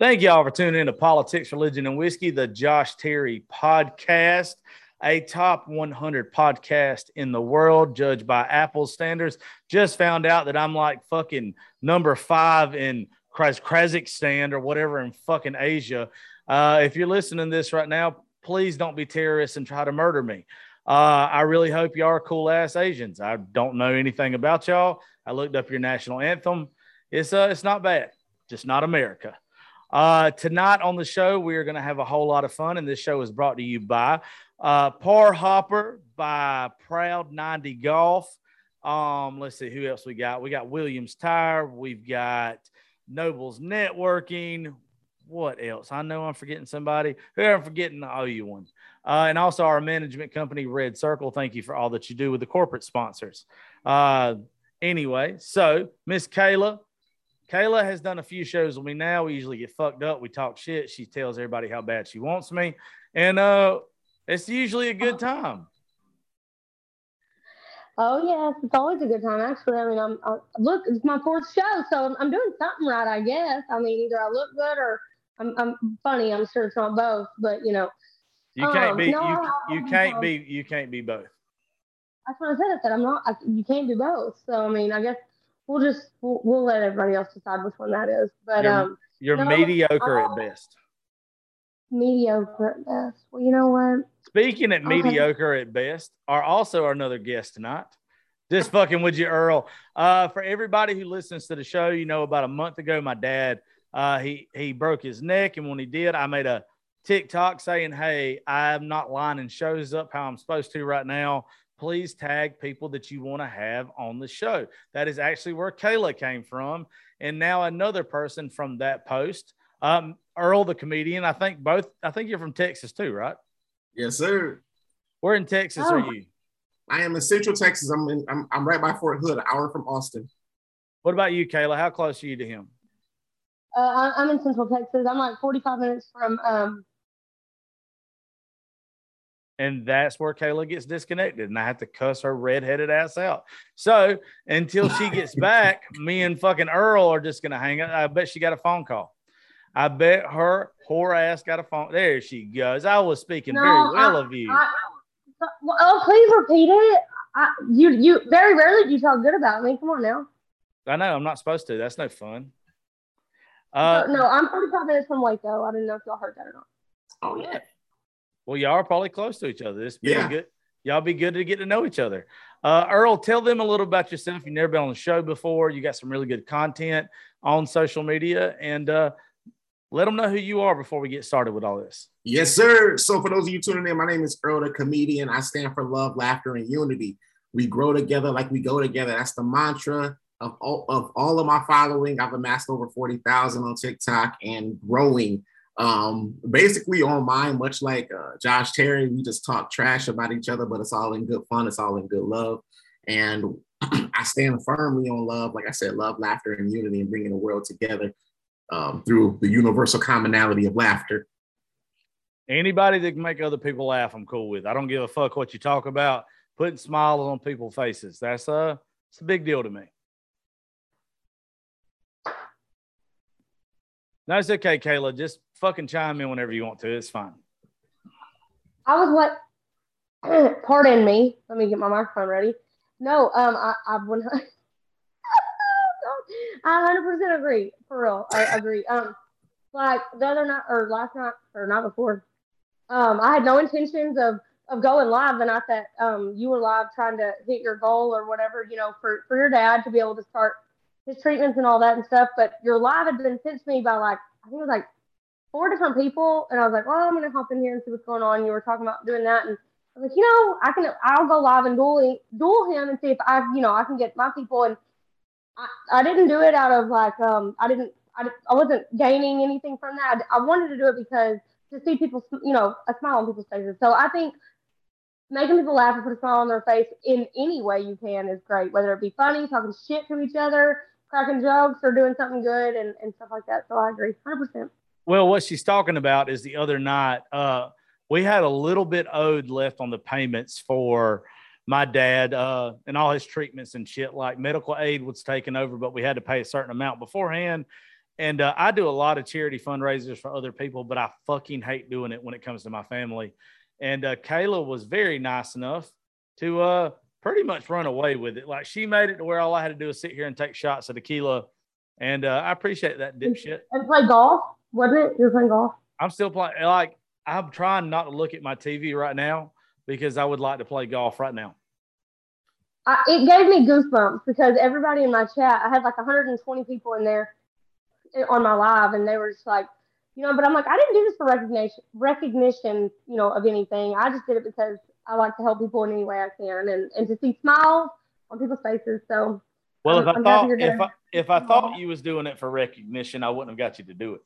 Thank y'all for tuning in to Politics, Religion, and Whiskey, the Josh Terry podcast, a top 100 podcast in the world, judged by Apple standards. Just found out that I'm like fucking number 5 in Kras-Krasikstand or whatever in fucking Asia. If you're listening to this right now, please don't be terrorists and try to murder me. I really hope you are cool ass Asians. I don't know anything about y'all. I looked up your national anthem. It's not bad. Just not America. Tonight on the show, we are going to have a whole lot of fun. And this show is brought to you by Par Hopper, by Proud 90 Golf. Let's see who else we got. We got Williams Tire. We've got Noble's Networking. What else? I know I'm forgetting somebody. I'm forgetting the OU one. And also our management company, Red Circle. Thank you for all that you do with the corporate sponsors. Anyway, so Miss Kayla. Kayla has done a few shows with me now. We usually get fucked up. We talk shit. She tells everybody how bad she wants me. And it's usually a good time. Oh, yes. It's always a good time, actually. I mean, look, it's my fourth show, so I'm doing something right, I guess. I mean, either I look good or I'm funny. I'm sure it's not both, but, you know. You can't be both. That's what I said. I said you can't do both. So, I mean, I guess we'll let everybody else decide which one that is. But you're mediocre at best. Mediocre at best. Well, you know what? Speaking at mediocre at best, are also another guest tonight. Just fucking with you, Earl. For everybody who listens to the show, you know, about a month ago, my dad, he broke his neck. And when he did, I made a TikTok saying, hey, I'm not lining shows up how I'm supposed to right now. Please tag people that you want to have on the show. That is actually where Kayla came from. And now another person from that post, Earl, the comedian. I think you're from Texas too, right? Yes, sir. Where in Texas are you? I am in Central Texas. I'm right by Fort Hood, an hour from Austin. What about you, Kayla? How close are you to him? I'm in Central Texas. I'm like 45 minutes from, and that's where Kayla gets disconnected, and I have to cuss her redheaded ass out. So until she gets back, me and fucking Earl are just going to hang out. I bet she got a phone call. I bet her whore ass got a phone. There she goes. I was speaking very well of you. Oh, please repeat it. You very rarely do you talk good about me. Come on now. I know. I'm not supposed to. That's no fun. No, I'm 45 minutes from Waco. I don't know if y'all heard that or not. Oh, yeah. Well, y'all are probably close to each other. This be good. Y'all be good to get to know each other. Earl, tell them a little about yourself. You've never been on the show before. You got some really good content on social media. And let them know who you are before we get started with all this. Yes, sir. So for those of you tuning in, my name is Earl, the comedian. I stand for love, laughter, and unity. We grow together like we go together. That's the mantra of all of my following. I've amassed over 40,000 on TikTok and growing. Basically on mine, much like Josh Terry, we just talk trash about each other, but it's all in good fun. It's all in good love. And I stand firmly on love. Like I said, love, laughter, and unity, and bringing the world together through the universal commonality of laughter. Anybody that can make other people laugh, I'm cool with. I don't give a fuck what you talk about. Putting smiles on people's faces. It's a big deal to me. No, it's okay, Kayla. Just fucking chime in whenever you want to. It's fine. Pardon me. Let me get my microphone ready. No, I 100% agree. For real, I agree. Like the other night, or last night, or night before, I had no intentions of going live the night that you were live trying to hit your goal or whatever, you know, for your dad to be able to start his treatments and all that and stuff, but your live had been sent to me by I think it was 4 different people, and I was like, well, I'm gonna hop in here and see what's going on. You were talking about doing that, and I was like, you know, I'll go live and duel him and see if I can get my people. And I didn't do it out of I wasn't gaining anything from that. I wanted to do it because to see people, you know, a smile on people's faces. So I think making people laugh and put a smile on their face in any way you can is great, whether it be funny, talking shit to each other, cracking jokes, or doing something good and stuff like that. So I agree 100%. Well, what she's talking about is the other night, we had a little bit owed left on the payments for my dad and all his treatments and shit. Like medical aid was taken over, but we had to pay a certain amount beforehand. And I do a lot of charity fundraisers for other people, but I fucking hate doing it when it comes to my family. And Kayla was very nice enough to pretty much run away with it. Like, she made it to where all I had to do is sit here and take shots of tequila. And I appreciate that, dipshit. And play golf, wasn't it? You were playing golf? I'm still playing. Like, I'm trying not to look at my TV right now because I would like to play golf right now. It gave me goosebumps because everybody in my chat, I had like 120 people in there on my live, and they were just like, you know, but I'm like, I didn't do this for recognition, you know, of anything. I just did it because I like to help people in any way I can, and to see smiles on people's faces. So, well, if I thought you was doing it for recognition, I wouldn't have got you to do it.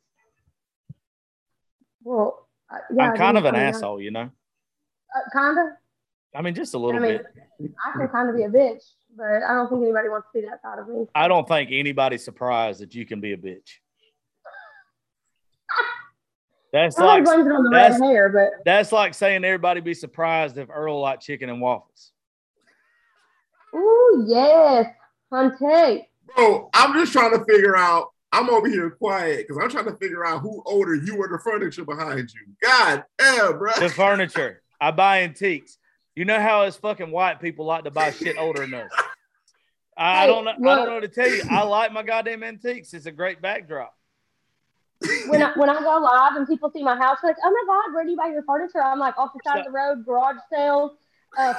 Well, yeah, I'm kind of an asshole, you know. Kinda. I mean, just a little bit. I can kind of be a bitch, but I don't think anybody wants to see that side of me. I don't think anybody's surprised that you can be a bitch. That's like, that's like saying everybody be surprised if Earl liked chicken and waffles. Ooh, yes. Hunty. Bro, I'm just trying to figure out. I'm over here quiet because I'm trying to figure out who ordered you or the furniture behind you. God damn, bro. The furniture. I buy antiques. You know how us fucking white people like to buy shit older than us. I don't know. Look. I don't know what to tell you. I like my goddamn antiques. It's a great backdrop. When I go live and people see my house, they're like, oh my God, where do you buy your furniture? I'm like, off the side of the road, garage sales,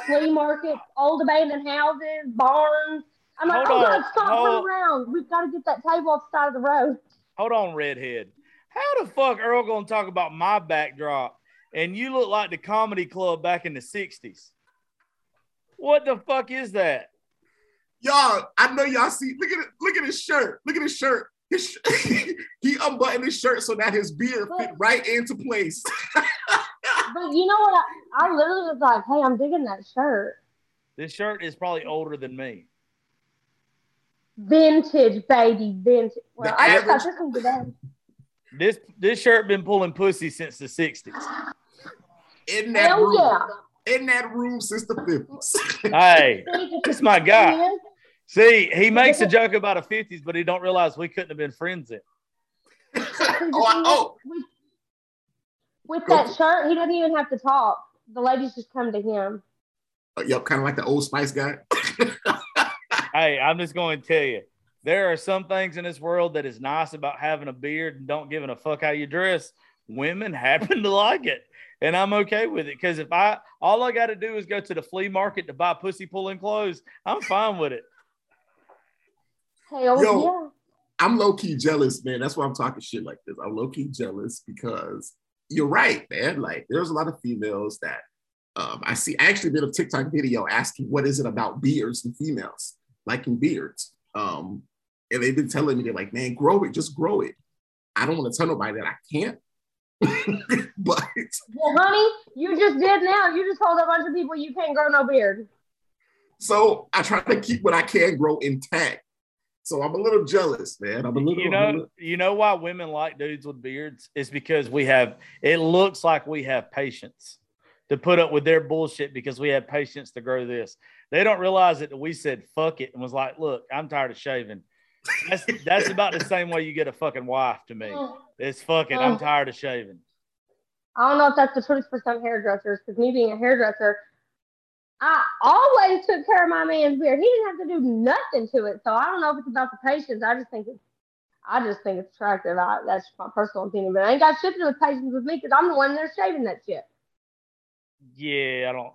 flea markets, old abandoned houses, barns. I'm like, hold on. God, stop running around. We've got to get that table off the side of the road. Hold on, redhead. How the fuck Earl gonna talk about my backdrop and you look like the comedy club back in the 60s? What the fuck is that? Y'all, I know y'all see. Look at his shirt. Look at his shirt. He unbuttoned his shirt so that his beard fit right into place. But you know what? I literally was like, hey, I'm digging that shirt. This shirt is probably older than me. Vintage, baby, vintage. Well, I just got this one today. This shirt been pulling pussy since the 60s. In that room since the 50s. Hey, it's my guy. See, he makes a joke about the 50s, but he don't realize we couldn't have been friends then. With that shirt, he doesn't even have to talk. The ladies just come to him. Yep, kind of like the Old Spice guy. Hey, I'm just going to tell you, there are some things in this world that is nice about having a beard and don't giving a fuck how you dress. Women happen to like it, and I'm okay with it because if all I got to do is go to the flea market to buy pussy pulling clothes, I'm fine with it. Hell yo, yeah. I'm low-key jealous, man. That's why I'm talking shit like this. I'm low-key jealous because you're right, man. Like, there's a lot of females that I see. I actually did a TikTok video asking what is it about beards and females liking beards. And they've been telling me, they're like, man, grow it. Just grow it. I don't want to tell nobody that I can't. But well, honey, you just did now. You just told a bunch of people you can't grow no beard. So I try to keep what I can grow intact. So I'm a little jealous, man. You know why women like dudes with beards? It's because it looks like we have patience to put up with their bullshit because we have patience to grow this. They don't realize it that we said, fuck it, and was like, look, I'm tired of shaving. That's about the same way you get a fucking wife to me. It's fucking, I'm tired of shaving. I don't know if that's the 20% hairdressers, because me being a hairdresser, I always took care of my man's beard. He didn't have to do nothing to it. So I don't know if it's about the patience. I just think it's attractive. That's my personal opinion. But I ain't got shit to do with patience with me because I'm the one that's shaving that shit. Yeah, I don't.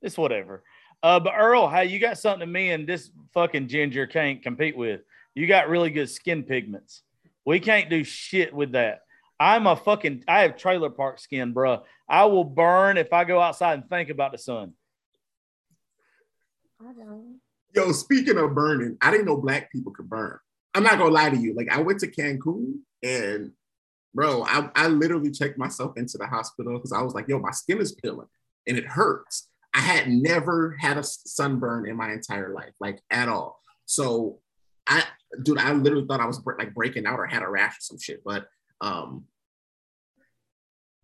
It's whatever. But Earl, hey, you got something me and this fucking ginger can't compete with. You got really good skin pigments. We can't do shit with that. I have trailer park skin, bro. I will burn if I go outside and think about the sun. Yo, speaking of burning, I didn't know black people could burn. I'm not gonna lie to you. Like, I went to Cancun and, bro, I literally checked myself into the hospital because I was like, yo, my skin is peeling and it hurts. I had never had a sunburn in my entire life, like at all. So I literally thought I was like breaking out or had a rash or some shit. But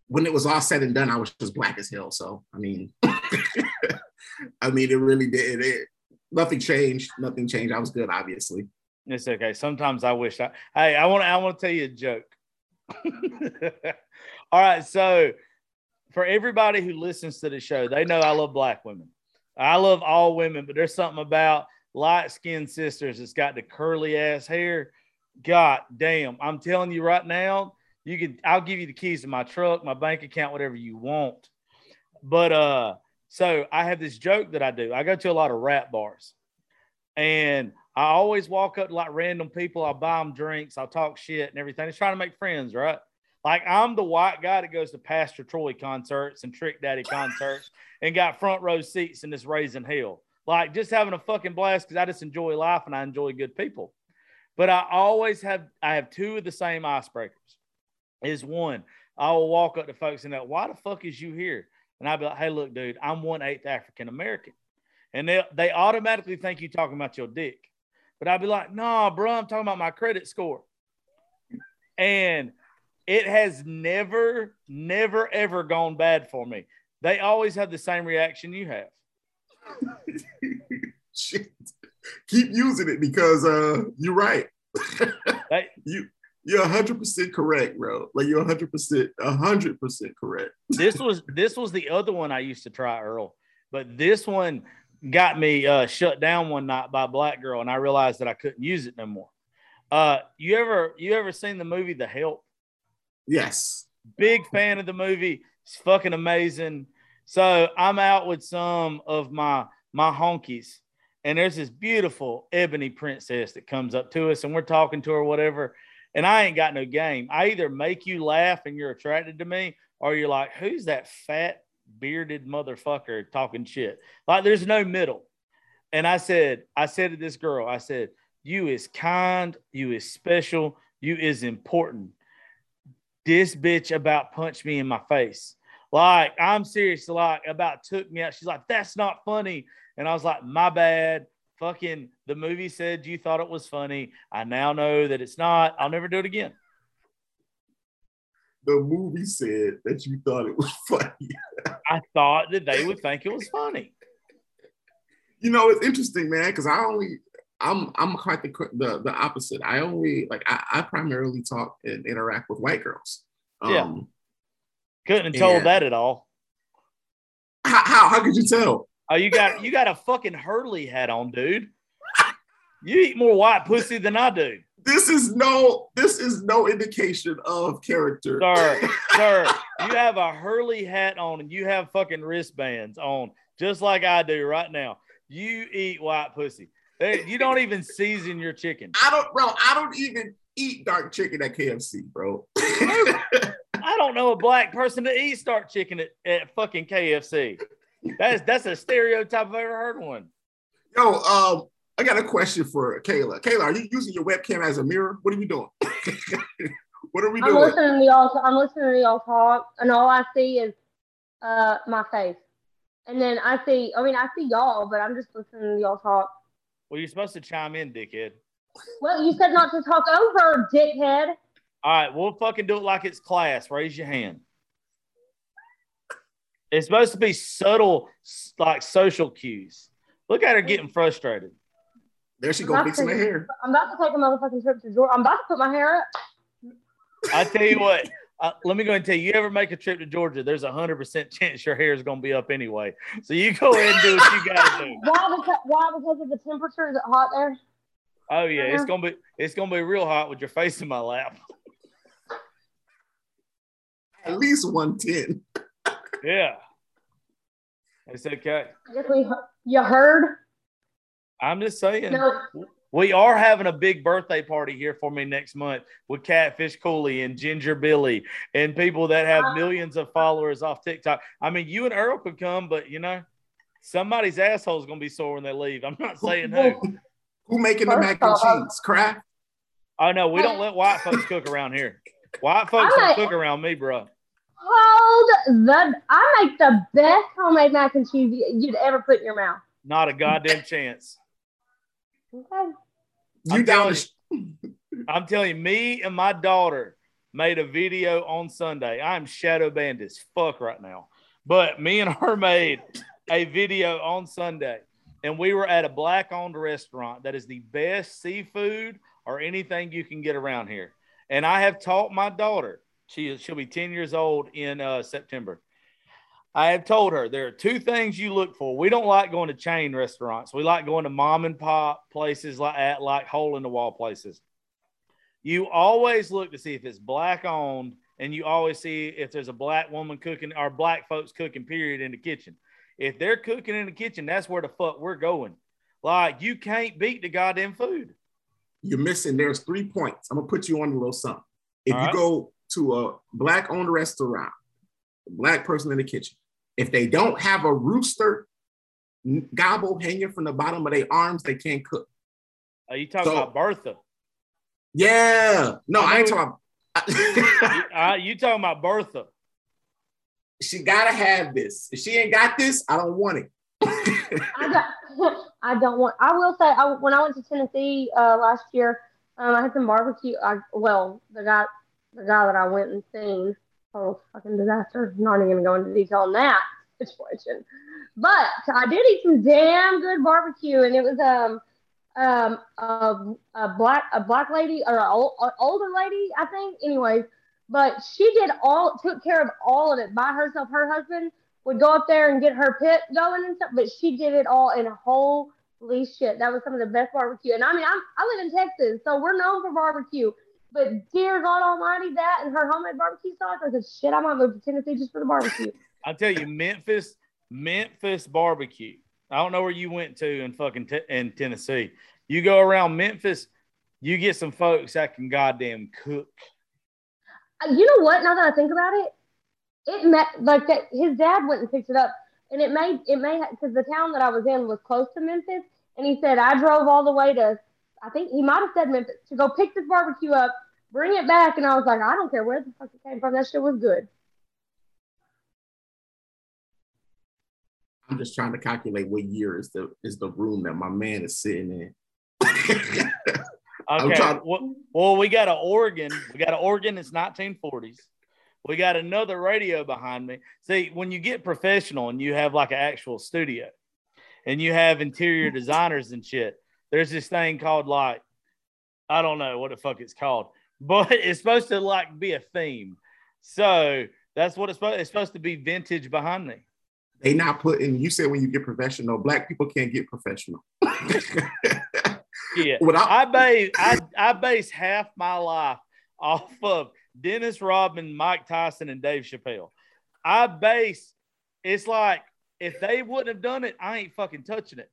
when it was all said and done, I was just black as hell. So, I mean... I mean, it really did. Nothing changed. I was good, obviously. It's okay. Sometimes I wish I want to tell you a joke. All right. So for everybody who listens to the show, they know I love black women. I love all women, but there's something about light-skinned sisters that's got the curly-ass hair. God damn. I'm telling you right now, I'll give you the keys to my truck, my bank account, whatever you want. But so I have this joke that I do. I go to a lot of rap bars, and I always walk up to like random people. I'll buy them drinks. I'll talk shit and everything. It's trying to make friends, right? Like, I'm the white guy that goes to Pastor Troy concerts and Trick Daddy concerts and got front row seats in this raising hell. Like, just having a fucking blast because I just enjoy life and I enjoy good people. But I always have two of the same icebreakers. Is one, I will walk up to folks and go, why the fuck is you here? And I'll be like, hey, look, dude, I'm 1/8 African-American. And they automatically think you talking about your dick. But I'd be like, nah, bro, I'm talking about my credit score. And it has never, ever gone bad for me. They always have the same reaction you have. Shit. Keep using it because you're right. You're 100% correct, bro. Like, you're 100% correct. This was the other one I used to try, Earl. But this one got me shut down one night by a black girl, and I realized that I couldn't use it no more. You ever seen the movie The Help? Yes. Big fan of the movie. It's fucking amazing. So I'm out with some of my honkies, and there's this beautiful ebony princess that comes up to us, and we're talking to her, whatever, and I ain't got no game. I either make you laugh and you're attracted to me, or you're like, who's that fat bearded motherfucker talking shit? Like, there's no middle. And I said to this girl, I said, you is kind, you is special, you is important. This bitch about punched me in my face. Like, I'm serious, like, about took me out. She's like, that's not funny. And I was like, my bad. Fucking the movie said you thought it was funny. I now know that it's not. I'll never do it again. The movie said that you thought it was funny. I thought that they would think it was funny. You know, it's interesting, man, because I'm quite the opposite. I primarily talk and interact with white girls. Yeah. Couldn't have told that at all. How could you tell? Oh, you got a fucking Hurley hat on, dude. You eat more white pussy than I do. This is no indication of character. Sir, you have a Hurley hat on and you have fucking wristbands on, just like I do right now. You eat white pussy. You don't even season your chicken. I don't even eat dark chicken at KFC, bro. I don't know a black person that eats dark chicken at fucking KFC. That's a stereotype I've ever heard one. Yo, I got a question for Kayla. Kayla, are you using your webcam as a mirror? What are you doing? What are we doing? I'm listening to y'all talk, and all I see is my face. And then I see y'all, but I'm just listening to y'all talk. Well, you're supposed to chime in, dickhead. Well, you said not to talk over, dickhead. All right, we'll fucking do it like it's class. Raise your hand. It's supposed to be subtle, like, social cues. Look at her getting frustrated. There she go fixing her hair. I'm about to take a motherfucking trip to Georgia. I'm about to put my hair up. I tell you what. Let me go and tell you. You ever make a trip to Georgia, there's a 100% chance your hair is going to be up anyway. So you go ahead and do what you got to do. Why? Because of the temperature? Is it hot there? Oh yeah, uh-huh. It's gonna be real hot with your face in my lap. At least 110. Yeah. It's okay. You heard? I'm just saying. No. We are having a big birthday party here for me next month with Catfish Cooley and Ginger Billy and people that have millions of followers off TikTok. I mean, you and Earl could come, but, you know, somebody's asshole is going to be sore when they leave. I'm not saying who. Who making the mac and cheese? Crap. Oh, no, we don't let white folks cook around here. White folks don't cook around me, bro. I make the best homemade mac and cheese you'd ever put in your mouth. Not a goddamn chance. Okay. I'm telling you, me and my daughter made a video on Sunday. I'm shadow banned as fuck right now. But me and her made a video on Sunday and we were at a black-owned restaurant that is the best seafood or anything you can get around here. And I have taught my daughter, she'll be 10 years old in September. I have told her there are two things you look for. We don't like going to chain restaurants. We like going to mom and pop places like that, like hole-in-the-wall places. You always look to see if it's black-owned, and you always see if there's a black woman cooking or black folks cooking, period, in the kitchen. If they're cooking in the kitchen, that's where the fuck we're going. Like, you can't beat the goddamn food. You're missing. There's 3 points. I'm going to put you on a little something. If all you right. go to a black-owned restaurant, black person in the kitchen, if they don't have a rooster gobble hanging from the bottom of their arms, they can't cook. Are you talking about Bertha? Yeah. No, I ain't talking about... You talking about Bertha. She gotta have this. If she ain't got this, I don't want it. I will say, when I went to Tennessee last year, I had some barbecue. The guy that I went and seen, total fucking disaster. I'm not even gonna go into detail on that situation. But I did eat some damn good barbecue, and it was a black lady or an older lady, I think. Anyways. But she took care of all of it by herself. Her husband would go up there and get her pit going and stuff, but she did it all, and holy shit, that was some of the best barbecue. And I mean, I live in Texas, so we're known for barbecue, but dear God almighty, that and her homemade barbecue sauce, I said, shit, I might move to Tennessee just for the barbecue. I'll tell you, Memphis barbecue. I don't know where you went to in fucking in Tennessee. You go around Memphis, you get some folks that can goddamn cook. You know what? Now that I think about it, his dad went and picked it up, and it may because the town that I was in was close to Memphis, and he said I drove all the way to, I think he might have said Memphis, to go pick this barbecue up, bring it back, and I was like, I don't care where the fuck it came from, that shit was good. I'm just trying to calculate what year is the room that my man is sitting in. Okay. Well, we got an organ. It's 1940s. We got another radio behind me. See, when you get professional and you have like an actual studio, and you have interior designers and shit, there's this thing called, like, I don't know what the fuck it's called, but it's supposed to like be a theme. So that's what it's supposed to be, vintage behind me. They not putting. You said when you get professional, black people can't get professional. Yeah, I base half my life off of Dennis Rodman, Mike Tyson, and Dave Chappelle. It's like, if they wouldn't have done it, I ain't fucking touching it.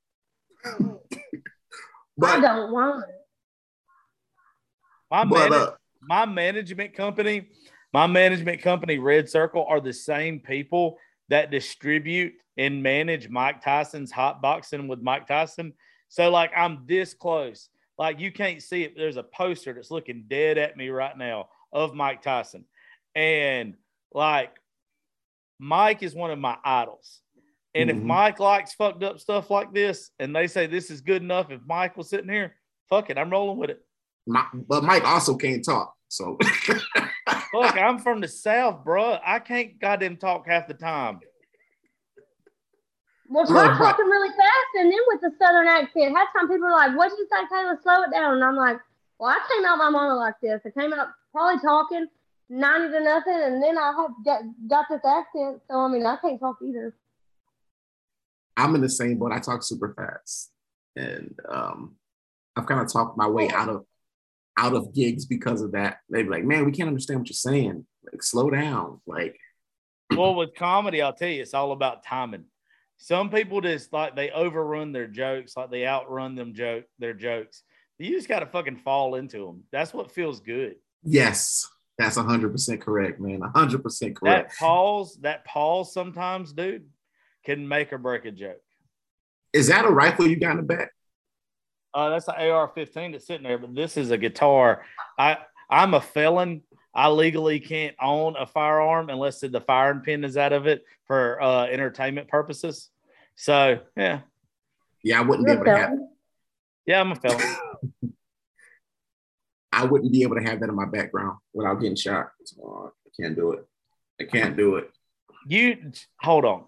But I don't want it. My management company, Red Circle, are the same people that distribute and manage Mike Tyson's Hot Boxing with Mike Tyson. So, like, I'm this close. Like, you can't see it. There's a poster that's looking dead at me right now of Mike Tyson. And, like, Mike is one of my idols. And if Mike likes fucked up stuff like this and they say this is good enough, if Mike was sitting here, fuck it, I'm rolling with it. But Mike also can't talk, so. Fuck, I'm from the South, bro. I can't goddamn talk half the time. Well, I'm talking really fast, and then with the Southern accent, half the time people are like, "What did you say, Kayla? Slow it down." And I'm like, "Well, I came out my mama like this. I came out probably talking 90 to nothing, and then I got this accent. So I mean, I can't talk either." I'm in the same boat. I talk super fast, and I've kind of talked my way out of gigs because of that. They be like, "Man, we can't understand what you're saying. Like, slow down." Like, well, with comedy, I'll tell you, it's all about timing. Some people just like they overrun their jokes, like they outrun their jokes. You just got to fucking fall into them. That's what feels good. Yes, that's 100% correct, man. 100% correct. That pause sometimes, dude, can make or break a joke. Is that a rifle you got in the back? That's an AR-15 that's sitting there, but this is a guitar. I'm a felon. I legally can't own a firearm unless the firing pin is out of it for entertainment purposes. So, yeah. Yeah, I wouldn't be able to have it. Yeah, I'm a felon. I wouldn't be able to have that in my background without getting shot. I can't do it. You, hold on.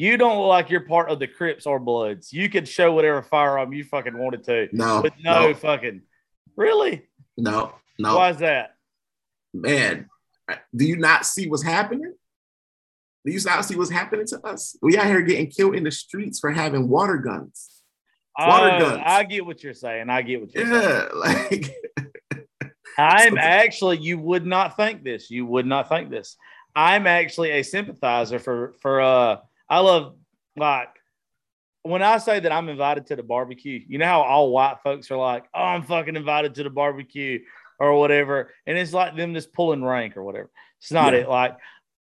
You don't look like you're part of the Crips or Bloods. You could show whatever firearm you fucking wanted to. No. But no. Fucking. Really? No. No. Why is that? Man, do you not see what's happening? Do you not see what's happening to us? We out here getting killed in the streets for having water guns. Water guns. I get what you're saying. I get what you're saying. Yeah. Like, I'm actually, you would not think this. You would not think this. I'm actually a sympathizer for I love, like, when I say that I'm invited to the barbecue, you know how all white folks are like, oh, I'm fucking invited to the barbecue or whatever. And it's like them just pulling rank or whatever. It's not it. Like,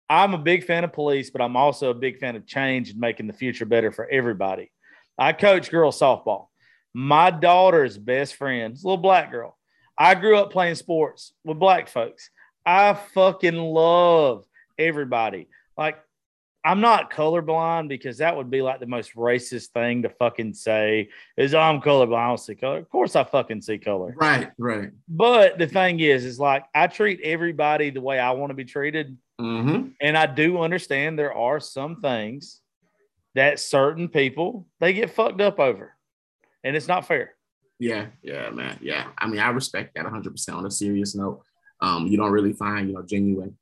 I'm a big fan of police, but I'm also a big fan of change and making the future better for everybody. I coach girls softball. My daughter's best friend is a little black girl. I grew up playing sports with black folks. I fucking love everybody. Like, I'm not colorblind because that would be like the most racist thing to fucking say is I'm colorblind. I don't see color. Of course I fucking see color. Right, right. But the thing is like I treat everybody the way I want to be treated. Mm-hmm. And I do understand there are some things that certain people, they get fucked up over. And it's not fair. Yeah, yeah, man. Yeah. I mean, I respect that 100% on a serious note. You don't really find, genuine,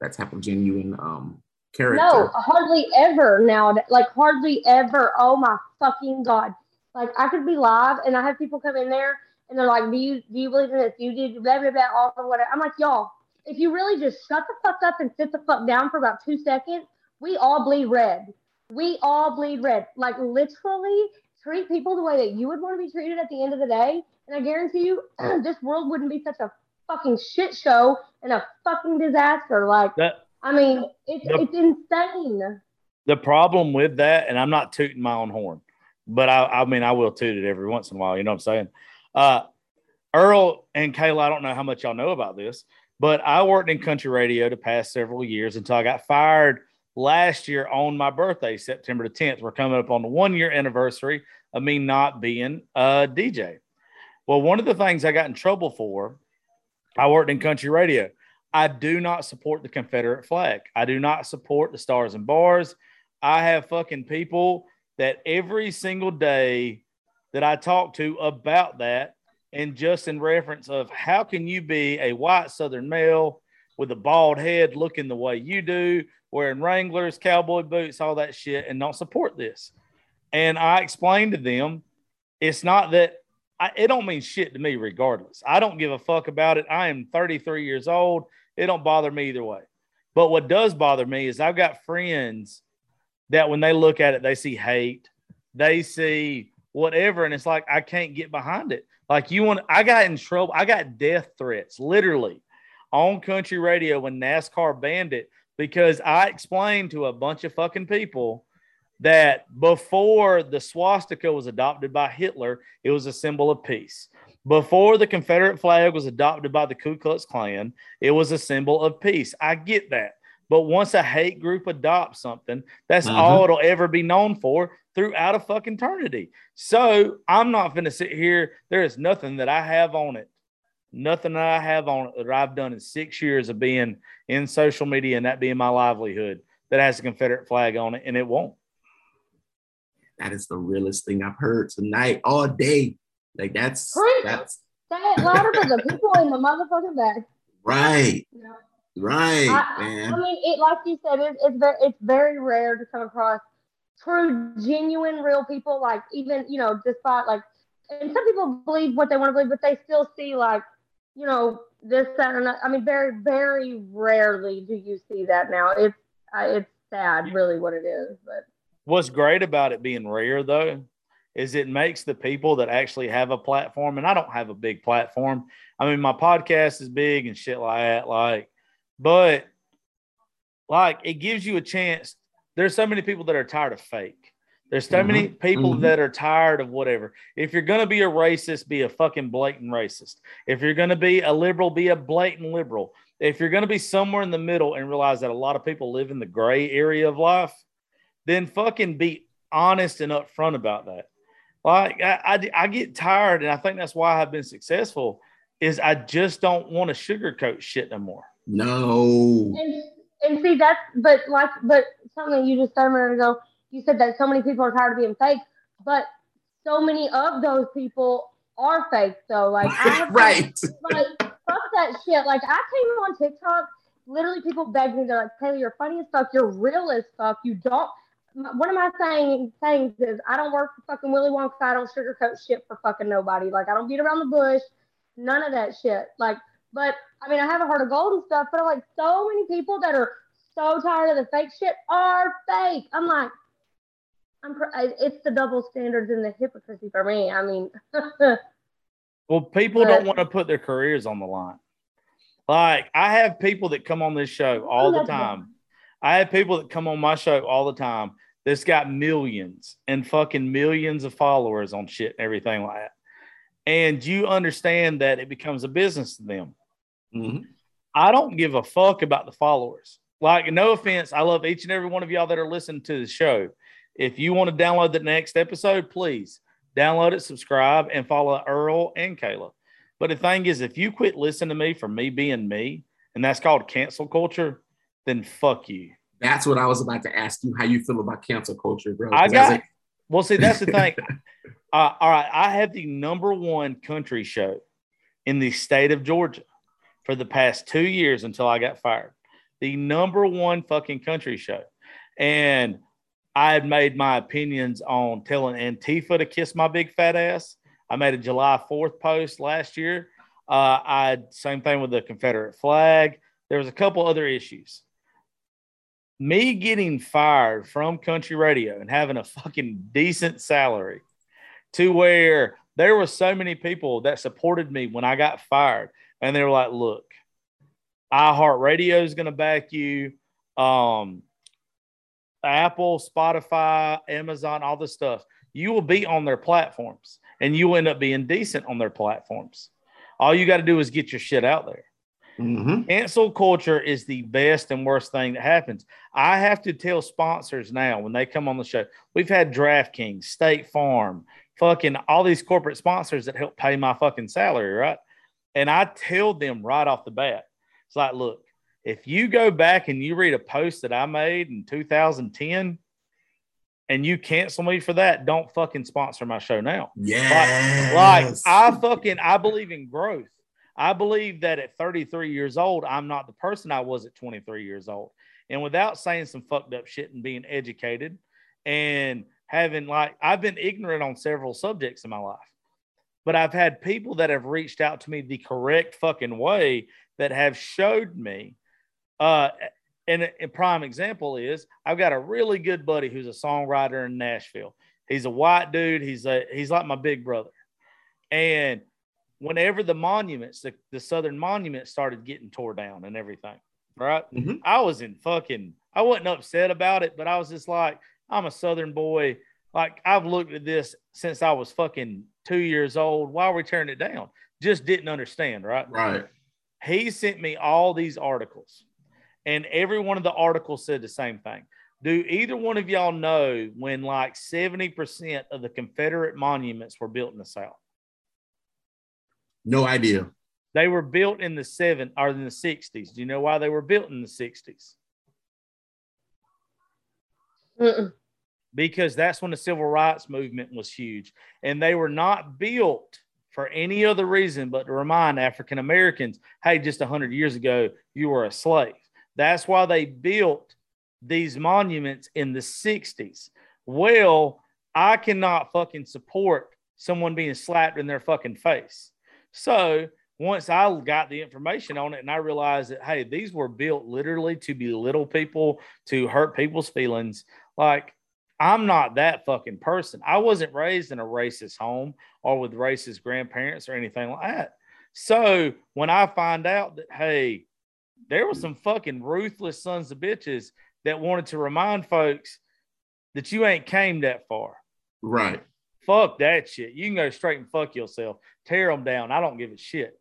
that type of genuine character. No, hardly ever now. Like, hardly ever. Oh, my fucking God. Like, I could be live, and I have people come in there, and they're like, do you believe in this? You did blah, blah, blah, all the whatever. I'm like, y'all, if you really just shut the fuck up and sit the fuck down for about 2 seconds, we all bleed red. We all bleed red. Like, literally treat people the way that you would want to be treated at the end of the day, and I guarantee you, this world wouldn't be such a fucking shit show and a fucking disaster. Like, it's insane. The problem with that, and I'm not tooting my own horn, but I will toot it every once in a while. You know what I'm saying? Earl and Kayla, I don't know how much y'all know about this, but I worked in country radio the past several years until I got fired last year on my birthday, September the 10th. We're coming up on the 1-year anniversary of me not being a DJ. Well, one of the things I got in trouble for, I worked in country radio. I do not support the Confederate flag. I do not support the stars and bars. I have fucking people that every single day that I talk to about that, and just in reference of how can you be a white Southern male with a bald head looking the way you do, wearing Wranglers, cowboy boots, all that shit, and don't support this. And I explained to them, it's not that it don't mean shit to me regardless. I don't give a fuck about it. I am 33 years old. It don't bother me either way. But what does bother me is I've got friends that when they look at it, they see hate. They see whatever, and it's like I can't get behind it. Like I got in trouble. I got death threats, literally, on country radio when NASCAR banned it because I explained to a bunch of fucking people that before the swastika was adopted by Hitler, it was a symbol of peace. Before the Confederate flag was adopted by the Ku Klux Klan, it was a symbol of peace. I get that. But once a hate group adopts something, that's all it'll ever be known for throughout a fucking eternity. So I'm not going to sit here. There is nothing that I have on it. Nothing that I have on it that I've done in 6 years of being in social media and that being my livelihood that has a Confederate flag on it, and it won't. That is the realest thing I've heard tonight, all day. Like, that's say it louder for the people in the motherfucking back. Right, you know? Right, man. I mean, it, like you said, it's very rare to come across true, genuine, real people. Like, even despite and some people believe what they want to believe, but they still see this, that, and that. I mean, very, very rarely do you see that now. It's sad, really, what it is, but. What's great about it being rare, though, is it makes the people that actually have a platform, and I don't have a big platform. I mean, my podcast is big and shit like that, but it gives you a chance. There's so many people that are tired of fake. There's so many people that are tired of whatever. If you're going to be a racist, be a fucking blatant racist. If you're going to be a liberal, be a blatant liberal. If you're going to be somewhere in the middle and realize that a lot of people live in the gray area of life, then fucking be honest and upfront about that. Like, I get tired, and I think that's why I've been successful, is I just don't want to sugarcoat shit no more. No. And see, but something you just said a minute ago, you said that so many people are tired of being fake, but so many of those people are fake. So like, like, fuck that shit. Like, I came on TikTok, literally people begged me. They're like, Taylor, you're funny as fuck. You're real as fuck. You don't. One of my things is I don't work for fucking Willy Wonka. I don't sugarcoat shit for fucking nobody. Like, I don't beat around the bush. None of that shit. Like, but I mean, I have a heart of gold and stuff, but I'm like, so many people that are so tired of the fake shit are fake. I'm like, it's the double standards and the hypocrisy for me. I mean, well, people don't want to put their careers on the line. Like, I have people that come on this show all the time. I have people that come on my show all the time that's got millions and fucking millions of followers on shit and everything like that. And you understand that it becomes a business to them. Mm-hmm. I don't give a fuck about the followers. Like, no offense, I love each and every one of y'all that are listening to the show. If you want to download the next episode, please download it, subscribe, and follow Earl and Kayla. But the thing is, if you quit listening to me for me being me, and that's called cancel culture, then fuck you. That's what I was about to ask you, how you feel about cancel culture, bro. Well, see, that's the thing. All right, I have the #1 country show in the state of Georgia for the past 2 years until I got fired. The #1 fucking country show. And I had made my opinions on telling Antifa to kiss my big fat ass. I made a July 4th post last year. Same thing with the Confederate flag. There was a couple other issues. Me getting fired from country radio and having a fucking decent salary to where there were so many people that supported me when I got fired. And they were like, look, iHeartRadio is going to back you. Apple, Spotify, Amazon, all this stuff. You will be on their platforms and you will end up being decent on their platforms. All you got to do is get your shit out there. Mm-hmm. Cancel culture is the best and worst thing that happens. I have to tell sponsors now when they come on the show, we've had DraftKings, State Farm, fucking all these corporate sponsors that help pay my fucking salary, right? And I tell them right off the bat, it's like, look, if you go back and you read a post that I made in 2010 and you cancel me for that, don't fucking sponsor my show now. Yeah. Like, I believe in growth. I believe that at 33 years old, I'm not the person I was at 23 years old. And without saying some fucked up shit and being educated and having, like, I've been ignorant on several subjects in my life, but I've had people that have reached out to me the correct fucking way that have showed me. And a prime example is I've got a really good buddy who's a songwriter in Nashville. He's a white dude. He's like my big brother. And whenever the monuments, the Southern Monument started getting tore down and everything, right? Mm-hmm. I wasn't upset about it, but I was just like, I'm a Southern boy. Like, I've looked at this since I was fucking 2 years old. Why are we tearing it down? Just didn't understand, right? Right. He sent me all these articles, and every one of the articles said the same thing. Do either one of y'all know when like 70% of the Confederate monuments were built in the South? No idea. They were built in the 60s. Do you know why they were built in the 60s? Mm-mm. Because that's when the civil rights movement was huge. And they were not built for any other reason but to remind African Americans, hey, just 100 years ago, you were a slave. That's why they built these monuments in the 60s. Well, I cannot fucking support someone being slapped in their fucking face. So once I got the information on it and I realized that, hey, these were built literally to belittle people, to hurt people's feelings. Like, I'm not that fucking person. I wasn't raised in a racist home or with racist grandparents or anything like that. So when I find out that, hey, there were some fucking ruthless sons of bitches that wanted to remind folks that you ain't came that far. Right. Fuck that shit. You can go straight and fuck yourself. Tear them down. I don't give a shit.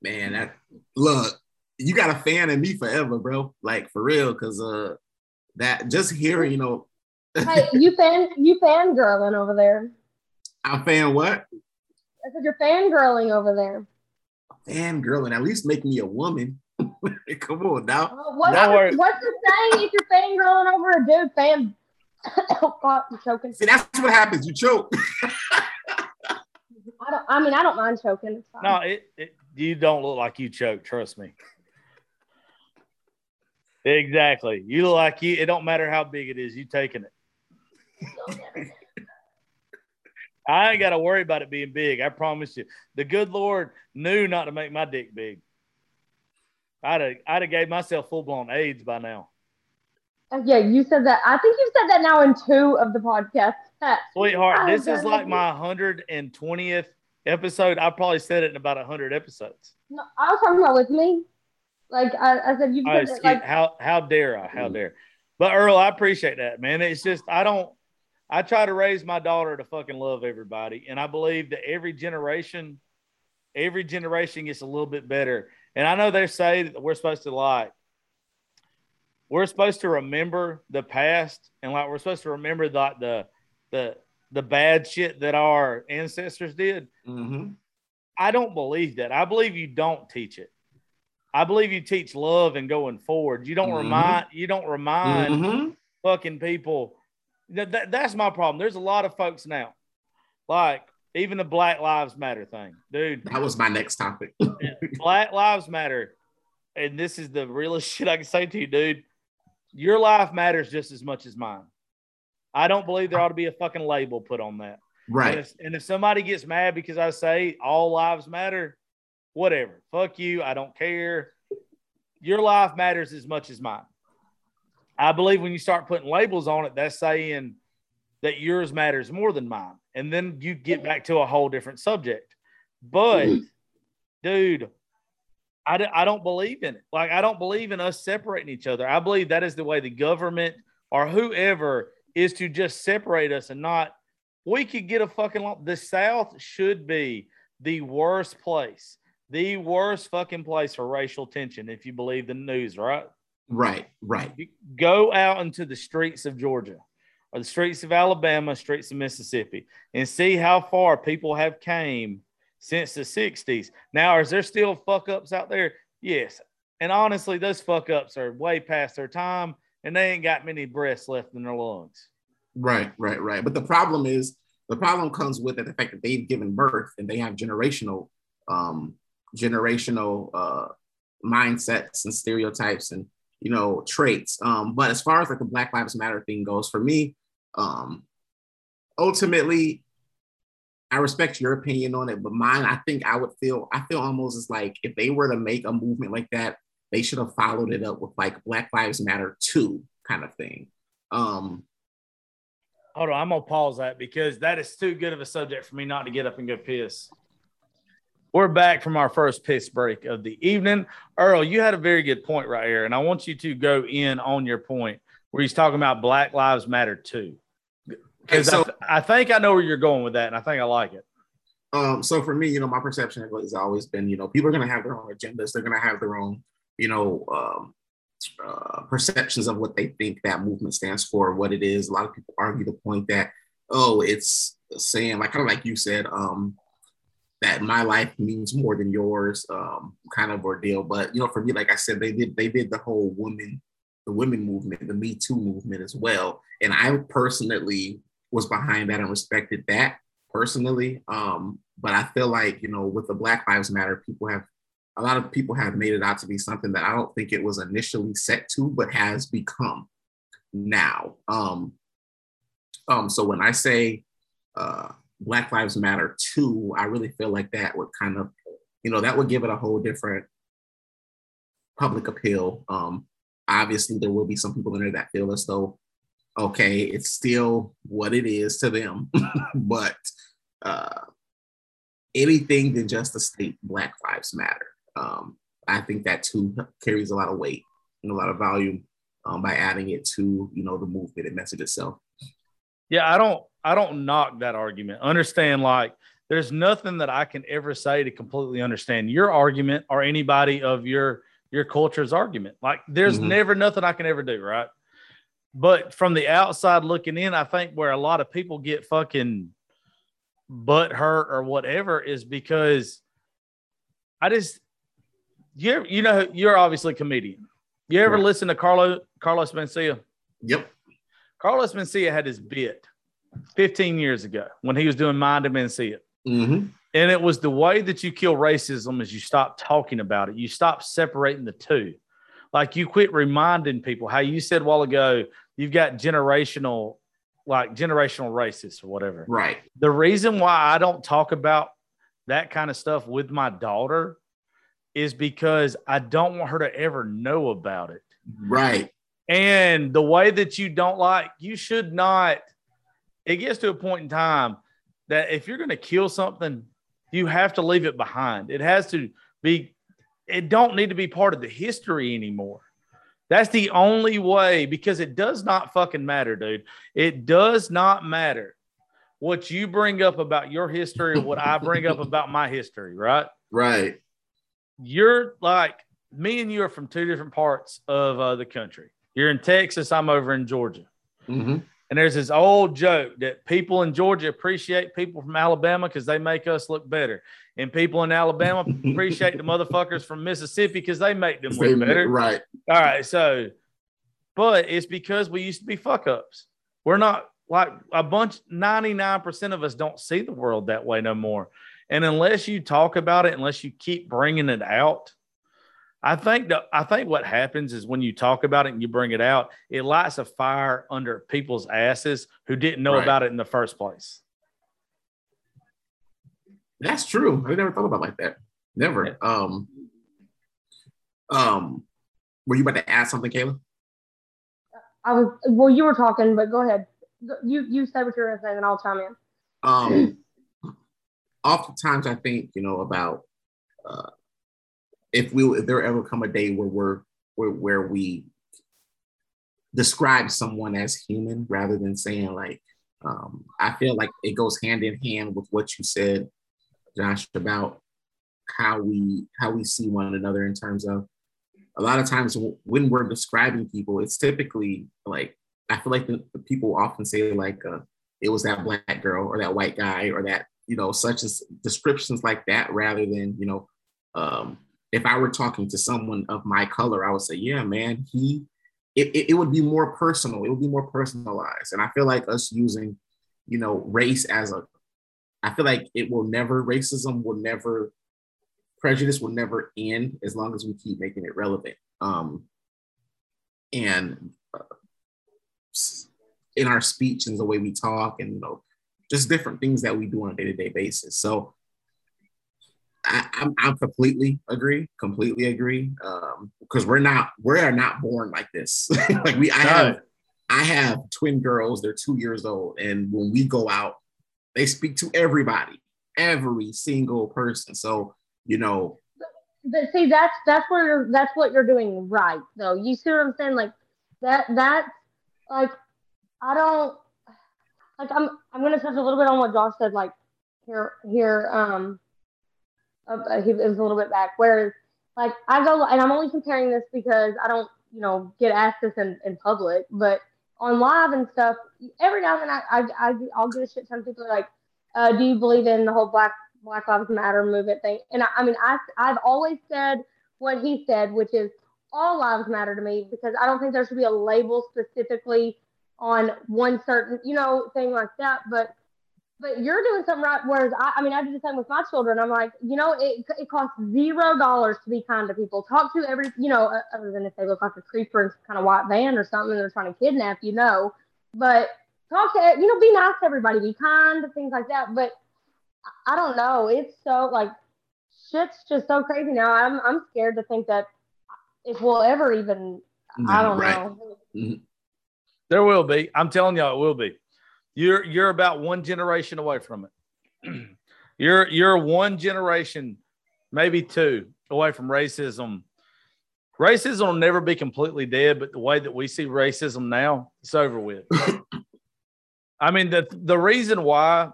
Man, look, you got a fan in me forever, bro. Like, for real, because that just hearing, you know. Hey, you fangirling over there. I'm fan what? I said you're fangirling over there. Fangirling. At least make me a woman. Come on now. What's the saying if you're fangirling over a dude? Fan. Oh God, I'm choking. See, that's what happens. You choke. I don't mind choking. It's fine. No, you don't look like you choke. Trust me. Exactly. You look like you. It don't matter how big it is. You taking it. I ain't got to worry about it being big. I promise you. The good Lord knew not to make my dick big. I'd have gave myself full-blown AIDS by now. Yeah, you said that. I think you've said that now in two of the podcasts. Sweetheart, this is like my 120th episode. I probably said it in about 100 episodes. No, I was talking about with me. Like I said, you've said it, like, how dare I? How dare? But Earl, I appreciate that, man. It's just I try to raise my daughter to fucking love everybody, and I believe that every generation gets a little bit better. And I know they say that we're supposed to remember the past, and like we're supposed to remember that the bad shit that our ancestors did. Mm-hmm. I don't believe that. I believe you don't teach it. I believe you teach love and going forward. You don't mm-hmm. remind mm-hmm. fucking people. That's my problem. There's a lot of folks now, like even the Black Lives Matter thing, dude. That was my next topic. Black Lives Matter. And this is the realest shit I can say to you, dude. Your life matters just as much as mine. I don't believe there ought to be a fucking label put on that. Right. And if somebody gets mad because I say all lives matter, whatever. Fuck you. I don't care. Your life matters as much as mine. I believe when you start putting labels on it, that's saying that yours matters more than mine. And then you get back to a whole different subject. But, dude, I don't believe in it. Like, I don't believe in us separating each other. I believe that is the way the government or whoever is to just separate us and not – we could get a fucking – the South should be the worst place. The worst fucking place for racial tension, if you believe the news, right? Right, right. You go out into the streets of Georgia or the streets of Alabama, streets of Mississippi, and see how far people have came since the 60s. Now, is there still fuck-ups out there? Yes. And honestly, those fuck-ups are way past their time, and they ain't got many breaths left in their lungs. Right, right, right. But the problem comes with the fact that they've given birth and they have generational mindsets and stereotypes and, you know, traits. But as far as like the Black Lives Matter thing goes, for me, ultimately, I respect your opinion on it, but mine, I feel almost as like if they were to make a movement like that, they should have followed it up with like Black Lives Matter 2 kind of thing. Hold on, I'm gonna pause that because that is too good of a subject for me not to get up and go piss. We're back from our first piss break of the evening. Earl, you had a very good point right here, and I want you to go in on your point where he's talking about Black Lives Matter 2. Because I think I know where you're going with that, and I think I like it. So for me, you know, my perception has always been, you know, people are going to have their own agendas. They're going to have their own, you know, perceptions of what they think that movement stands for, what it is. A lot of people argue the point that, oh, it's saying, like kind of like you said, that my life means more than yours, kind of ordeal. But you know, for me, like I said, they did the whole women movement, the Me Too movement as well. And I personally was behind that and respected that personally. But I feel like, you know, with the Black Lives Matter, a lot of people have made it out to be something that I don't think it was initially set to, but has become now. So when I say Black Lives Matter 2, I really feel like that would kind of, you know, that would give it a whole different public appeal. Obviously, there will be some people in there that feel as though, okay, it's still what it is to them, but anything than just the state Black Lives Matter. I think that 2 carries a lot of weight and a lot of volume by adding it to, you know, the movement and message itself. Yeah, I don't knock that argument. Understand, like, there's nothing that I can ever say to completely understand your argument or anybody of your culture's argument. Like, there's mm-hmm. never nothing I can ever do, right? But from the outside looking in, I think where a lot of people get fucking butthurt or whatever is because you know, you're obviously a comedian. You ever right. listen to Carlos Mencia? Yep. Carlos Mencia had his bit 15 years ago when he was doing Mind of Mencia. Mm-hmm. And it was the way that you kill racism is you stop talking about it. You stop separating the two. Like you quit reminding people how you said a while ago, you've got generational racists or whatever. Right. The reason why I don't talk about that kind of stuff with my daughter is because I don't want her to ever know about it. Right. And the way that you don't like, you should not, it gets to a point in time that if you're going to kill something, you have to leave it behind. It has to be, it don't need to be part of the history anymore. That's the only way, because it does not fucking matter, dude. It does not matter what you bring up about your history or what I bring up about my history, right? Right. You're like, me and you are from two different parts of the country. You're in Texas. I'm over in Georgia. Mm-hmm. And there's this old joke that people in Georgia appreciate people from Alabama because they make us look better. And people in Alabama appreciate the motherfuckers from Mississippi because they make them look better. Right. All right. So, but it's because we used to be fuck ups. We're not like a bunch, 99% of us don't see the world that way no more. And unless you talk about it, unless you keep bringing it out, I think what happens is when you talk about it and you bring it out, it lights a fire under people's asses who didn't know about it in the first place. That's true. I never thought about it like that. Never. Yeah. Were you about to ask something, Kayla? I was. Well, you were talking, but go ahead. You say what you're saying, and I'll chime in. Oftentimes, I think about. If there ever come a day where we describe someone as human rather than saying I feel like it goes hand in hand with what you said, Josh, about how we see one another in terms of a lot of times when we're describing people, it's typically I feel like the people often say it was that black girl or that white guy or that such as descriptions like that rather than if I were talking to someone of my color, I would say, yeah, man, it would be more personal. It would be more personalized. And I feel like us using, race I feel like racism will never, prejudice will never end as long as we keep making it relevant. And in our speech and the way we talk and, just different things that we do on a day-to-day basis. So I completely agree. Because we are not born like this. I have twin girls. They're 2 years old. And when we go out, they speak to everybody, every single person. So, but see, that's what you're doing right though. You see what I'm saying? I'm going to touch a little bit on what Josh said, it was a little bit back. Whereas, I go, and I'm only comparing this because I don't, get asked this in public, but on live and stuff, every now and then I'll get a shit ton of people do you believe in the whole Black Lives Matter movement thing? And I've always said what he said, which is all lives matter to me because I don't think there should be a label specifically on one certain, thing like that. But you're doing something right, whereas I do the same with my children. I'm like, it costs $0 to be kind to people. Talk to every, other than if they look like a creeper in some kind of white van or something and they're trying to kidnap, But talk to, be nice to everybody. Be kind to things like that. But I don't know. It's so, shit's just so crazy now. I'm scared to think that it will ever even, I don't know. Mm-hmm. There will be. I'm telling y'all, it will be. You're about one generation away from it. You're one generation, maybe two, away from racism. Racism will never be completely dead, but the way that we see racism now, it's over with. The reason why,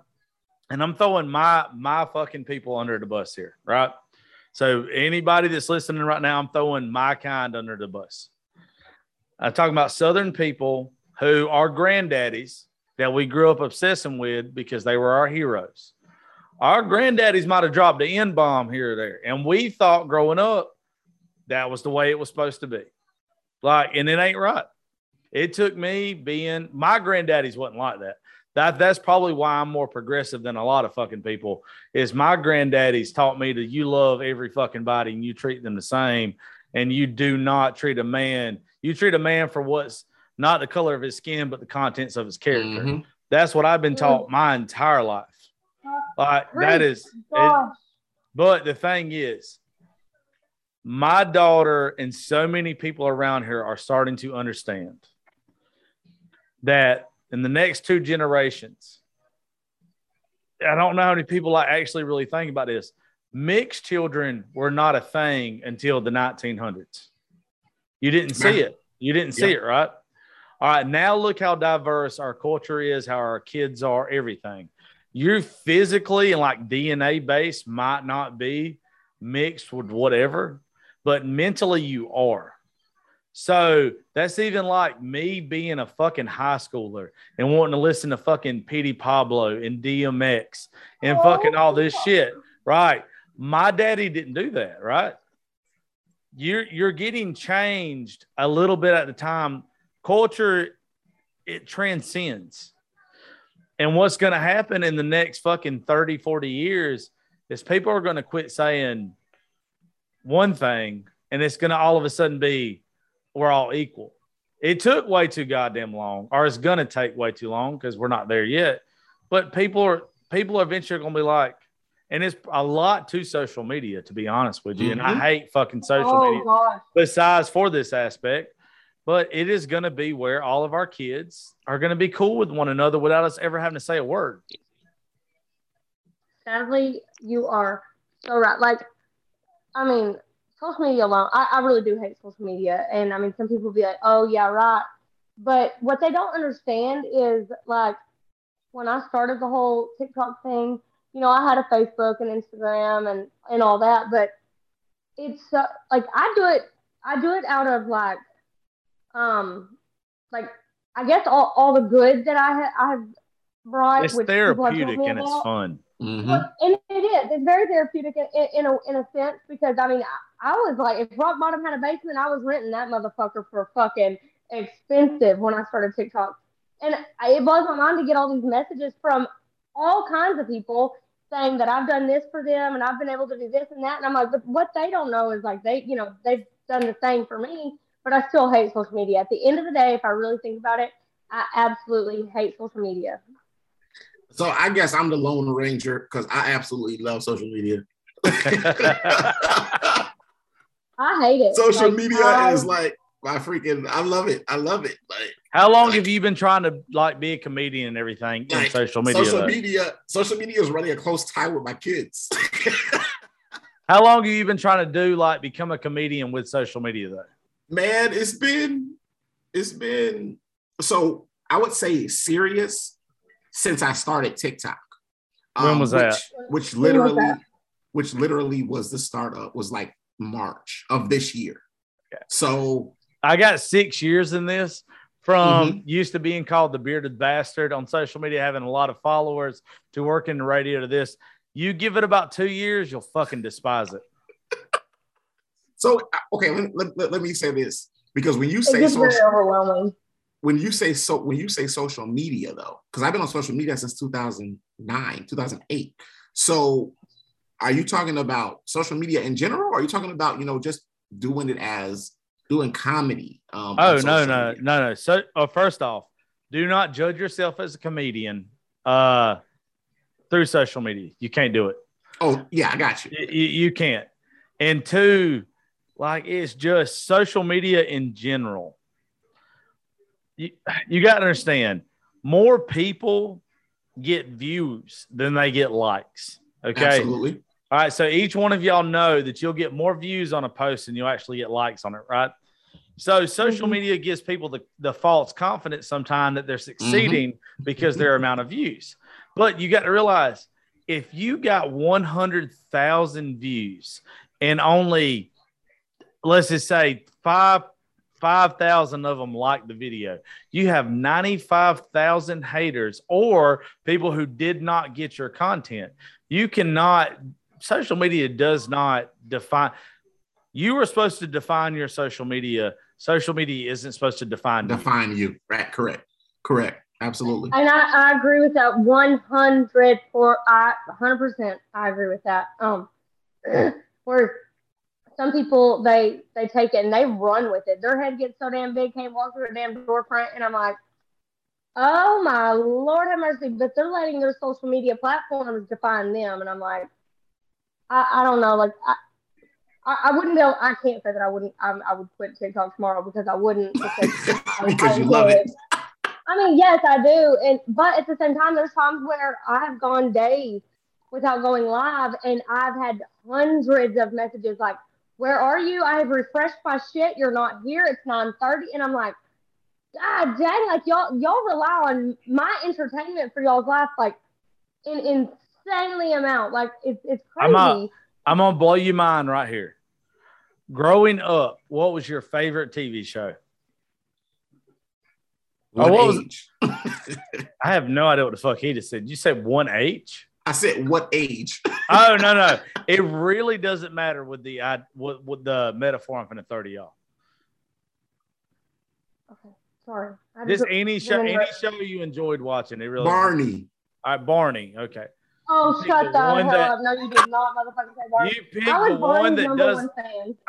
and I'm throwing my fucking people under the bus here, right? So anybody that's listening right now, I'm throwing my kind under the bus. I'm talking about Southern people who are granddaddies that we grew up obsessing with because they were our heroes. Our granddaddies might have dropped the N-bomb here or there, and we thought growing up that was the way it was supposed to be. And it ain't right. It took me being – my granddaddies wasn't like that. That's probably why I'm more progressive than a lot of fucking people, is my granddaddies taught me that you love every fucking body and you treat them the same, and you do not treat a man – you treat a man for what's not the color of his skin but the contents of his character. Mm-hmm. That's what I've been taught my entire life. Like, that is it, but the thing is, my daughter and so many people around her are starting to understand that in the next two generations, I don't know how many people I actually really think about this. Mixed children were not a thing until the 1900s. You didn't see it. You didn't see it, right? All right, now look how diverse our culture is, how our kids are, everything. You physically and like DNA base might not be mixed with whatever, but mentally you are. So that's even like me being a fucking high schooler and wanting to listen to fucking Petey Pablo and DMX and fucking all this shit, right? My daddy didn't do that, right? You're getting changed a little bit at the time. Culture, it transcends. And what's going to happen in the next fucking 30, 40 years is people are going to quit saying one thing, and it's going to all of a sudden be, we're all equal. It took way too goddamn long, or it's going to take way too long because we're not there yet. But people are eventually going to be like, and it's a lot to social media, to be honest with you. Mm-hmm. And I hate fucking social media, God, besides for this aspect. But it is going to be where all of our kids are going to be cool with one another without us ever having to say a word. Sadly, you are so right. Like, I mean, social media alone, I really do hate social media. And, I mean, some people be like, oh, yeah, right. But what they don't understand is, like, when I started the whole TikTok thing, you know, I had a Facebook and Instagram and all that. But it's, like, I do it out of, like, like, I guess all the good that I have brought. It's therapeutic and it's fun. Mm-hmm. And it is. It's very therapeutic in a sense, because, I mean, I was like, if Rock Bottom had a basement, I was renting that motherfucker for fucking expensive when I started TikTok. And it blows my mind to get all these messages from all kinds of people saying that I've done this for them and I've been able to do this and that. And I'm like, but what they don't know is, like, they, you know, they've done the same for me. But I still hate social media. At the end of the day, if I really think about it, I absolutely hate social media. So I guess I'm the Lone Ranger because I absolutely love social media. I hate it. Social media is like my freaking, I love it. I love it. Like, how long have you been trying to, like, be a comedian and everything in social media? Social media is running a close tie with my kids. How long have you been trying to do, like, become a comedian with social media though? Man, it's been, so I would say serious since I started TikTok. When was that? Which literally was the startup, was like March of this year. Okay. So I got 6 years in this from used to being called the bearded bastard on social media, having a lot of followers, to working the radio to this. You give it about 2 years, you'll fucking despise it. So, okay, let me say this, because when you say social media, though, because I've been on social media since 2009, 2008. So are you talking about social media in general, or are you talking about, you know, just doing it as doing comedy? No. So first off, do not judge yourself as a comedian through social media. You can't do it. Oh, yeah, I got you. You can't. And two, like, it's just social media in general. You got to understand, more people get views than they get likes. Okay. Absolutely. All right. So each one of y'all know that you'll get more views on a post than you'll actually get likes on it. Right. So social media gives people the false confidence sometimes that they're succeeding because their amount of views. But you got to realize, if you got 100,000 views and only, let's just say 5,000 of them liked the video, you have 95,000 haters or people who did not get your content. Social media does not define, You were supposed to define your social media. Social media isn't supposed to define you. Right? Correct. Absolutely. And I agree with that 100%. I agree with that. Where some people they take it and they run with it. Their head gets so damn big, can't walk through a damn door front. And I'm like, oh my Lord have mercy. But they're letting their social media platforms define them. And I'm like, I don't know. Like I wouldn't be able, I can't say that I wouldn't. I would quit TikTok tomorrow because I wouldn't. Because you love it. I mean, yes, I do, but at the same time, there's times where I have gone days without going live, and I've had hundreds of messages like, "Where are you? I have refreshed my shit. You're not here. It's 9:30," and I'm like, "God dang! Like y'all rely on my entertainment for y'all's life, like an insanely amount. Like it's crazy." I'm gonna blow your mind right here. Growing up, what was your favorite TV show? I have no idea what the fuck he just said. You said one age? I said what age? Oh, no. It really doesn't matter with the metaphor I'm going to throw to y'all. Okay, sorry. Just any show you enjoyed watching. It really Barney. Doesn't. All right, Barney. Okay. Oh, shut the hell up. No, you did not motherfucking say Barney. You picked the one that doesn't.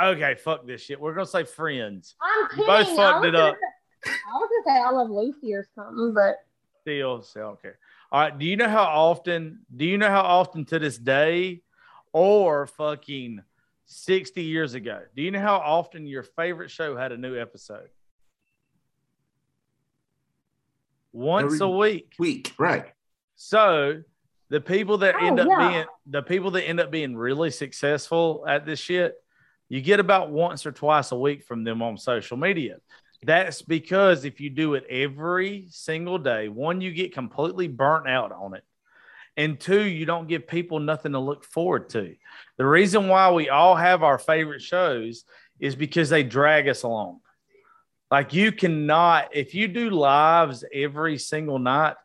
Okay, fuck this shit. We're going to say Friends. I'm kidding. You both fucked it up. I was gonna say I love Lucy or something, but still okay. All right. Do you know how often to this day, or fucking 60 years ago, do you know how often your favorite show had a new episode? Once a week, right? So the people that end up being really successful at this shit, you get about once or twice a week from them on social media. That's because if you do it every single day, one, you get completely burnt out on it. And two, you don't give people nothing to look forward to. The reason why we all have our favorite shows is because they drag us along. Like if you do lives every single night,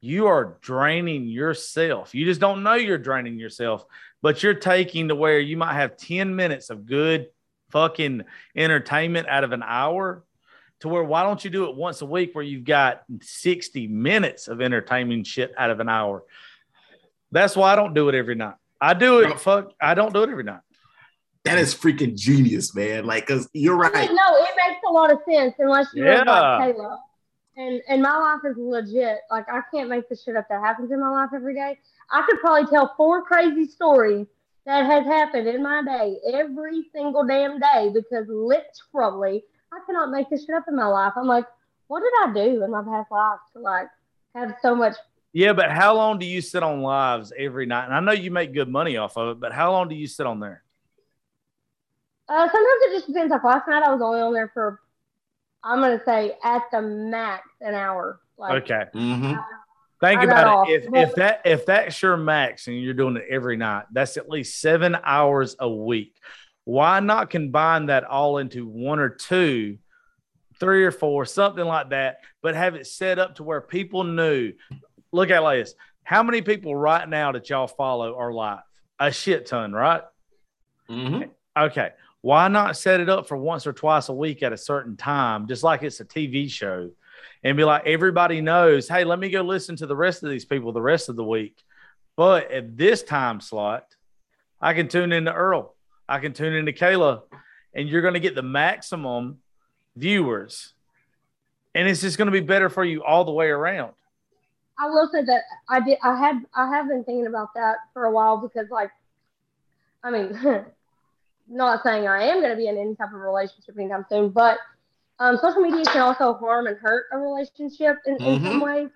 you are draining yourself. You just don't know you're draining yourself, but you're taking to where you might have 10 minutes of good fucking entertainment out of an hour. To where, why don't you do it once a week where you've got 60 minutes of entertaining shit out of an hour? That's why I don't do it every night. I don't do it every night. That is freaking genius, man. Like, cause you're right. I mean, no, it makes a lot of sense unless you live like Kayla. And my life is legit. Like, I can't make the shit up that happens in my life every day. I could probably tell 4 crazy stories that has happened in my day every single damn day because literally I cannot make this shit up in my life. I'm like, what did I do in my past life to like have so much? Yeah, but how long do you sit on lives every night? And I know you make good money off of it, but how long do you sit on there? Sometimes it just depends. Like last night, I was only on there for, I'm going to say at the max an hour. Like, okay. Mm-hmm. Think about it. If that's your max and you're doing it every night, that's at least 7 hours a week. Why not combine that all into 1 or 2, 3 or 4, something like that, but have it set up to where people knew. Look at it like this. How many people right now that y'all follow are live? A shit ton, right? Mm-hmm. Okay. Why not set it up for once or twice a week at a certain time, just like it's a TV show, and be like, everybody knows, hey, let me go listen to the rest of these people the rest of the week. But at this time slot, I can tune into Earl. I can tune into Kayla, and you're going to get the maximum viewers. And it's just going to be better for you all the way around. I will say that I have been thinking about that for a while because, like, I mean, not saying I am going to be in any type of relationship anytime soon, but social media can also harm and hurt a relationship in some ways.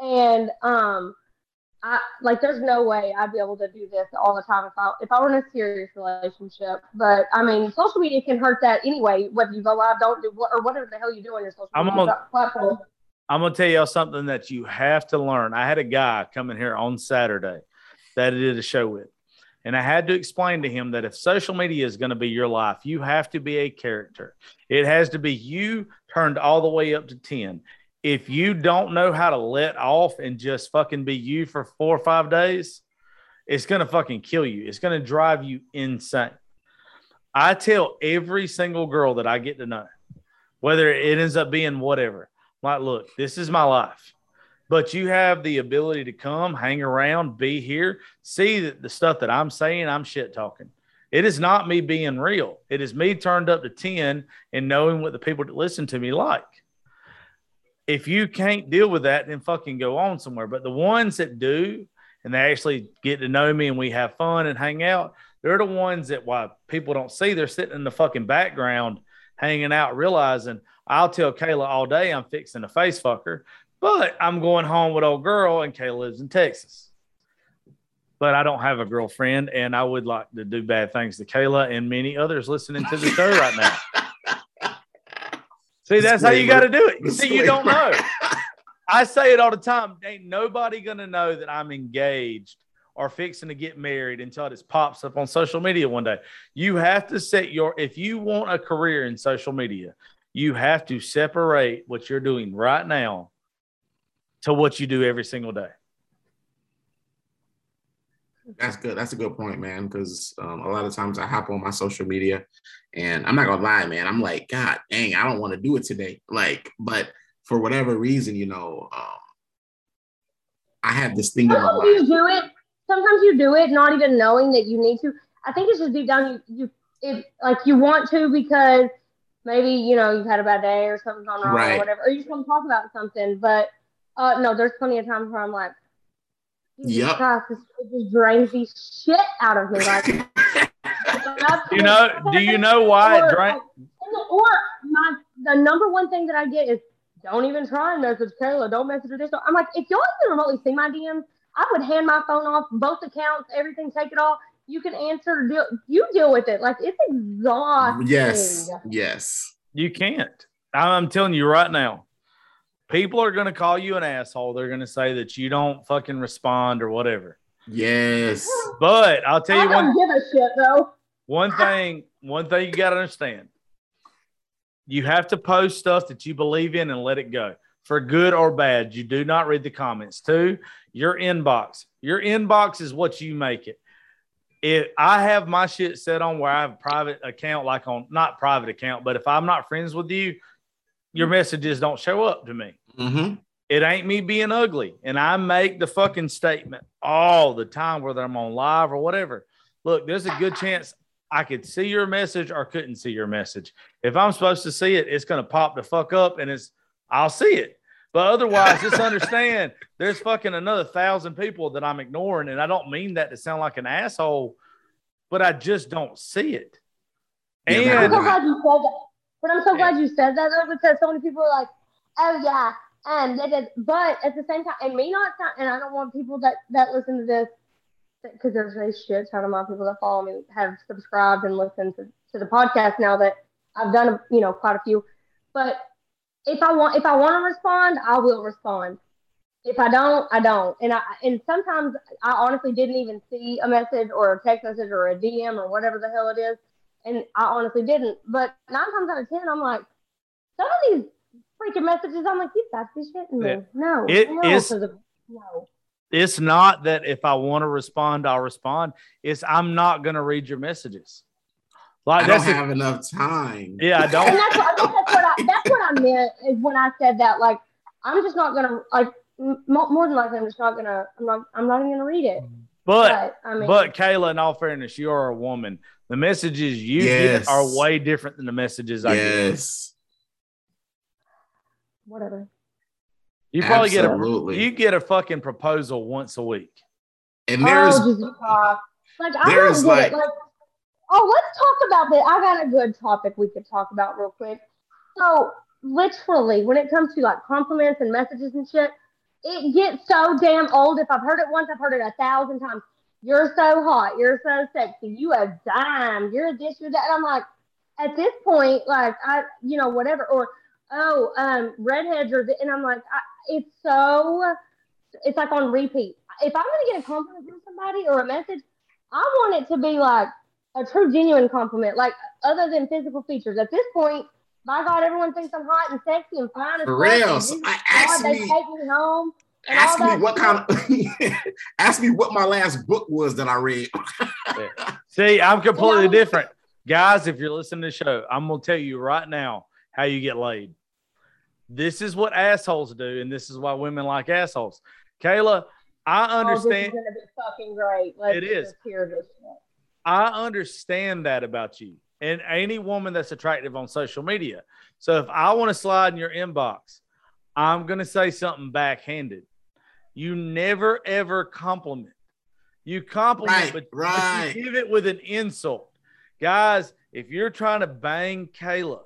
And, there's no way I'd be able to do this all the time if I were in a serious relationship. But, I mean, social media can hurt that anyway, whether you go live, don't do, or whatever the hell you do on your social media platform. I'm going to tell y'all something that you have to learn. I had a guy come in here on Saturday that I did a show with, and I had to explain to him that if social media is going to be your life, you have to be a character. It has to be you turned all the way up to 10. If you don't know how to let off and just fucking be you for 4 or 5 days, it's going to fucking kill you. It's going to drive you insane. I tell every single girl that I get to know, whether it ends up being whatever, I'm like, look, this is my life. But you have the ability to come, hang around, be here, see that the stuff that I'm saying, I'm shit talking. It is not me being real. It is me turned up to 10 and knowing what the people that listen to me like. If you can't deal with that, then fucking go on somewhere. But the ones that do and they actually get to know me and we have fun and hang out, they're the ones that why people don't see. They're sitting in the fucking background hanging out, realizing I'll tell Kayla all day I'm fixing a face fucker, but I'm going home with old girl and Kayla lives in Texas. But I don't have a girlfriend and I would like to do bad things to Kayla and many others listening to the show right now. See, that's how you got to do it. See, you don't know. I say it all the time. Ain't nobody going to know that I'm engaged or fixing to get married until it just pops up on social media one day. You have to set your, if you want a career in social media, you have to separate what you're doing right now to what you do every single day. That's good. That's a good point, man, because a lot of times I hop on my social media and I'm not going to lie, man. I'm like, God dang, I don't want to do it today. Like, but for whatever reason, you know, I have this thing. Sometimes you do it. Sometimes you do it, not even knowing that you need to. I think it's just deep down. You want to because maybe, you know, you've had a bad day or something's gone wrong or whatever, or you just want to talk about something. But no, there's plenty of times where I'm like, Jesus Christ, it just drains the shit out of me. Like, you know, do you know why it drains? Or the number one thing that I get is don't even try and message Kayla. Don't message her this. I'm like, if y'all can remotely see my DMs, I would hand my phone off, both accounts, everything, take it all. You can answer, you deal with it. Like, it's exhausting. Yes. You can't. I'm telling you right now. People are going to call you an asshole. They're going to say that you don't fucking respond or whatever. Yes. But I'll tell you I don't give a shit, though. One thing you got to understand. You have to post stuff that you believe in and let it go. For good or bad, you do not read the comments. Two, your inbox. Your inbox is what you make it. If I have my shit set on where I have a private account, like on, not private account, but if I'm not friends with you, your messages don't show up to me. Mm-hmm. It ain't me being ugly. And I make the fucking statement all the time, whether I'm on live or whatever. Look, there's a good chance I could see your message or couldn't see your message. If I'm supposed to see it, it's going to pop the fuck up and I'll see it. But otherwise, just understand there's fucking another 1,000 people that I'm ignoring. And I don't mean that to sound like an asshole, but I just don't see it. Yeah, and but I'm so glad you said that, though, because so many people are like, oh, yeah, and they did. But at the same time, it may not sound, and I don't want people that listen to this, because there's a shit ton of my people that follow me have subscribed and listened to the podcast now that I've done, you know, quite a few. But if I want to respond, I will respond. If I don't, I don't. And sometimes I honestly didn't even see a message or a text message or a DM or whatever the hell it is. And I honestly didn't. But 9 times out of 10, I'm like, some of these freaking messages, I'm like, you got this shit in me. No. It's not that if I want to respond, I'll respond. It's I'm not going to read your messages. Like, I don't have enough time. Yeah, I don't. And that's what I meant is when I said that. Like, I'm just not going to, like, more than likely, I'm just not going to, I'm not even going to read it. But Kayla, in all fairness, you are a woman. The messages you get are way different than the messages I get. Yes. Whatever. You probably get a fucking proposal once a week. And I don't get it. Like, oh, let's talk about this. I got a good topic we could talk about real quick. So literally, when it comes to like compliments and messages and shit, it gets so damn old. If I've heard it once, I've heard it 1,000 times. You're so hot. You're so sexy. You a dime. You're this, you're that. And I'm like, at this point, like, I, you know, whatever. Or, oh, redheads or this. And I'm like, it's like on repeat. If I'm going to get a compliment from somebody or a message, I want it to be like a true, genuine compliment, like other than physical features. At this point, by God, everyone thinks I'm hot and sexy and fine. For real. So they take me home. Ask me what my last book was that I read. See, I'm completely different. Guys, if you're listening to the show, I'm going to tell you right now how you get laid. This is what assholes do, and this is why women like assholes. Kayla, I understand. Oh, this is going to be fucking great. Let's just hear this one. I understand that about you and any woman that's attractive on social media. So if I want to slide in your inbox, I'm going to say something backhanded. You never, ever compliment. You compliment, but you give it with an insult. Guys, if you're trying to bang Kayla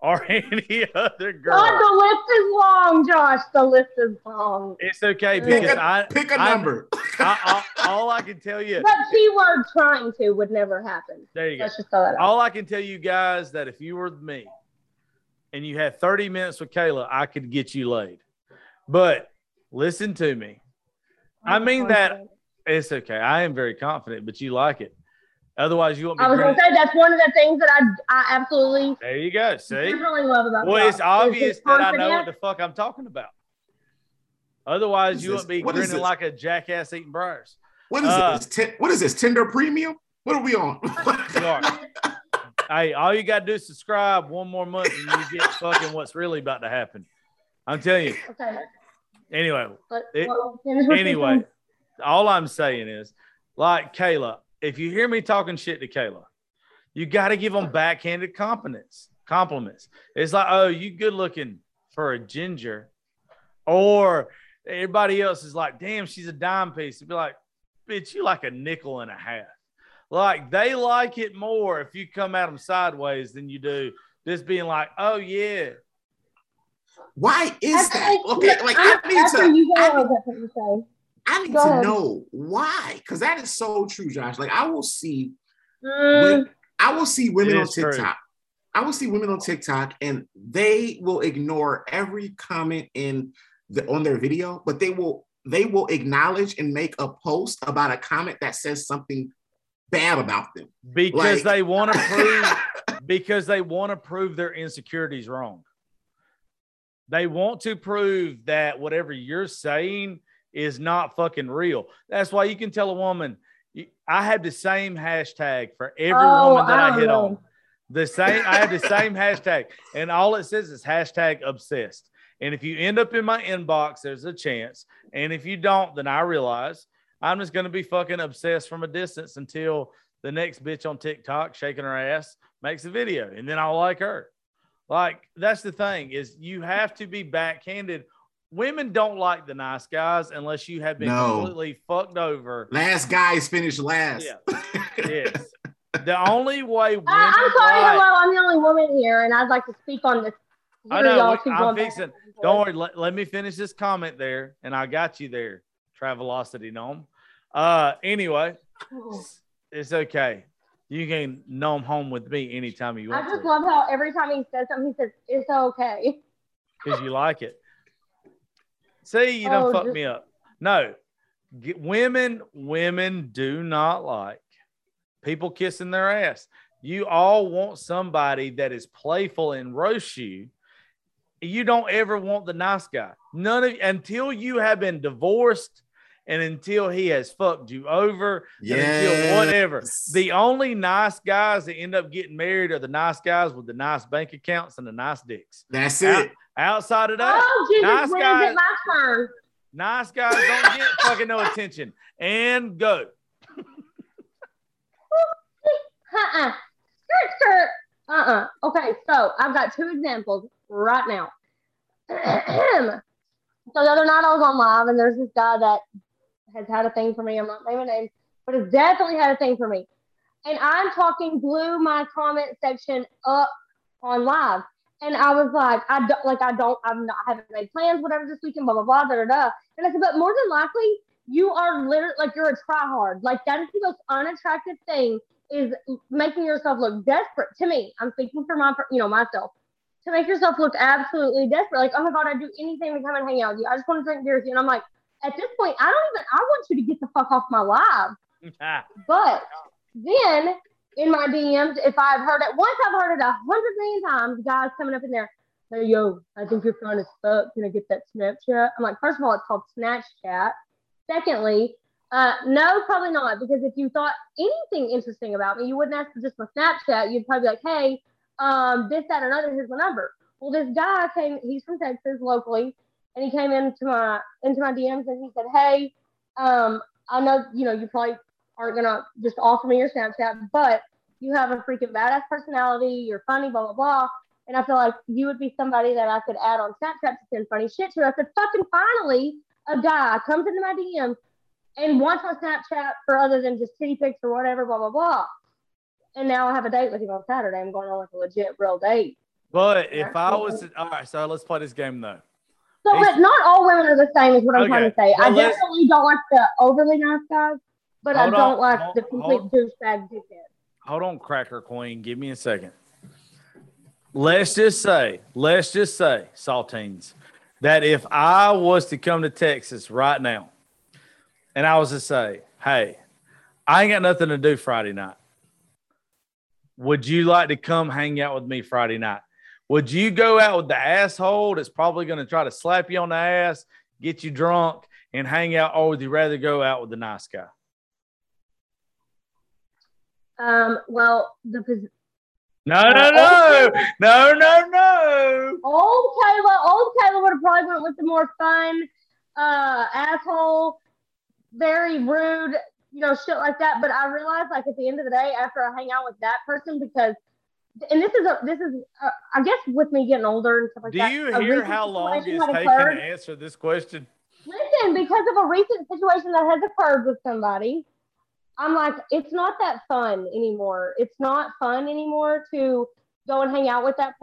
or any other girl. God, the list is long, Josh. The list is long. It's okay because pick a number. All I can tell you. But keyword trying to would never happen. There you go. Let's just throw that out. All I can tell you guys that if you were me and you had 30 minutes with Kayla, I could get you laid. But listen to me. I mean that. It's okay. I am very confident, but you like it. Otherwise, you won't be. I was going to say that's one of the things that I absolutely. There you go. See, really love about. Well, it's obvious that I know what the fuck I'm talking about. Otherwise, you won't be grinning like a jackass eating briars. What is this? What is this? Tinder Premium? What are we on? Hey, all you got to do is subscribe one more month, and you get fucking what's really about to happen. I'm telling you. Okay. Anyway. Anyway, all I'm saying is, like Kayla. If you hear me talking shit to Kayla, you got to give them backhanded compliments. It's like, oh, you good looking for a ginger. Or everybody else is like, damn, she's a dime piece. It'd be like, bitch, you like a nickel and a half. Like, they like it more if you come at them sideways than you do just being like, oh, yeah. Why is that? Okay, like, I need to know why, because that is so true, Josh. Like I will see women on TikTok. True. I will see women on TikTok, and they will ignore every comment on their video, but they will acknowledge and make a post about a comment that says something bad about them because they want to prove their insecurities wrong. They want to prove that whatever you're saying is not fucking real. That's why you can tell a woman, I had the same hashtag for every woman that I hit on. I had the same hashtag. And all it says is hashtag obsessed. And if you end up in my inbox, there's a chance. And if you don't, then I realize I'm just going to be fucking obsessed from a distance until the next bitch on TikTok shaking her ass makes a video. And then I'll like her. Like, that's the thing is you have to be backhanded. Women don't like the nice guys unless you have been completely fucked over. Last guys finish last. Yeah. Yes. The only way women I'm sorry, hello. I'm the only woman here, and I'd like to speak on this. I know. I'm fixing. Don't worry. Let me finish this comment there, and I got you there, Travelocity Gnome. Anyway, it's okay. You can gnome home with me anytime you want. I just love how every time he says something, he says, it's okay. Because you like it. See, you don't fuck me up. No, women do not like people kissing their ass. You all want somebody that is playful and roasts you. You don't ever want the nice guy. Until you have been divorced and until he has fucked you over. Yes. Until whatever. The only nice guys that end up getting married are the nice guys with the nice bank accounts and the nice dicks. That's it. Outside of that, nice guys don't get fucking no attention. And go. Okay, so I've got two examples right now. So the other night I was on live, and there's this guy that has had a thing for me. I'm not naming names, but has definitely had a thing for me. And I'm talking blew my comment section up on live. And I was like, I haven't made plans, whatever, this weekend, blah, blah, blah, da, da, da. And I said, but more than likely, you are literally, like, you're a tryhard. Like, that is the most unattractive thing is making yourself look desperate. To me, I'm speaking for myself. To make yourself look absolutely desperate. Like, oh, my God, I'd do anything to come and hang out with you. I just want to drink beer with you. And I'm like, at this point, I want you to get the fuck off my live. But then... in my DMs, if I've heard it, once I've heard it 100 million times, guys coming up in there, hey, yo, I think you're fun as fuck. Can I get that Snapchat? I'm like, first of all, it's called Snapchat. Secondly, No, probably not. Because if you thought anything interesting about me, you wouldn't ask for just my Snapchat. You'd probably be like, hey, this, that, and other, here's my number. Well, this guy came, he's from Texas locally, and he came into my DMs and he said, hey, I know, you probably aren't going to just offer me your Snapchat, but you have a freaking badass personality. You're funny, blah, blah, blah. And I feel like you would be somebody that I could add on Snapchat to send funny shit to. I said, fucking finally, a guy comes into my DMs and wants my Snapchat for other than just titty pics or whatever, blah, blah, blah. And now I have a date with him on Saturday. I'm going on like a legit real date. But if I was to, all right, so let's play this game though. So but not all women are the same is what I'm trying to say. Well, I definitely don't like the overly nice guys, but I don't like the complete douchebag dickhead. Hold on, Cracker Queen. Give me a second. Let's just say, Saltines, that if I was to come to Texas right now and I was to say, hey, I ain't got nothing to do Friday night. Would you like to come hang out with me Friday night? Would you go out with the asshole that's probably going to try to slap you on the ass, get you drunk, and hang out, or would you rather go out with the nice guy? No. Old Kayla would have probably went with the more fun, asshole, very rude, shit like that. But I realized, like, at the end of the day, after I hang out with that person, because, and this is, I guess, with me getting older and stuff like that. Do you hear how long it's taking to answer this question? Listen, because of a recent situation that has occurred with somebody, I'm like, it's not that fun anymore. It's not fun anymore to go and hang out with that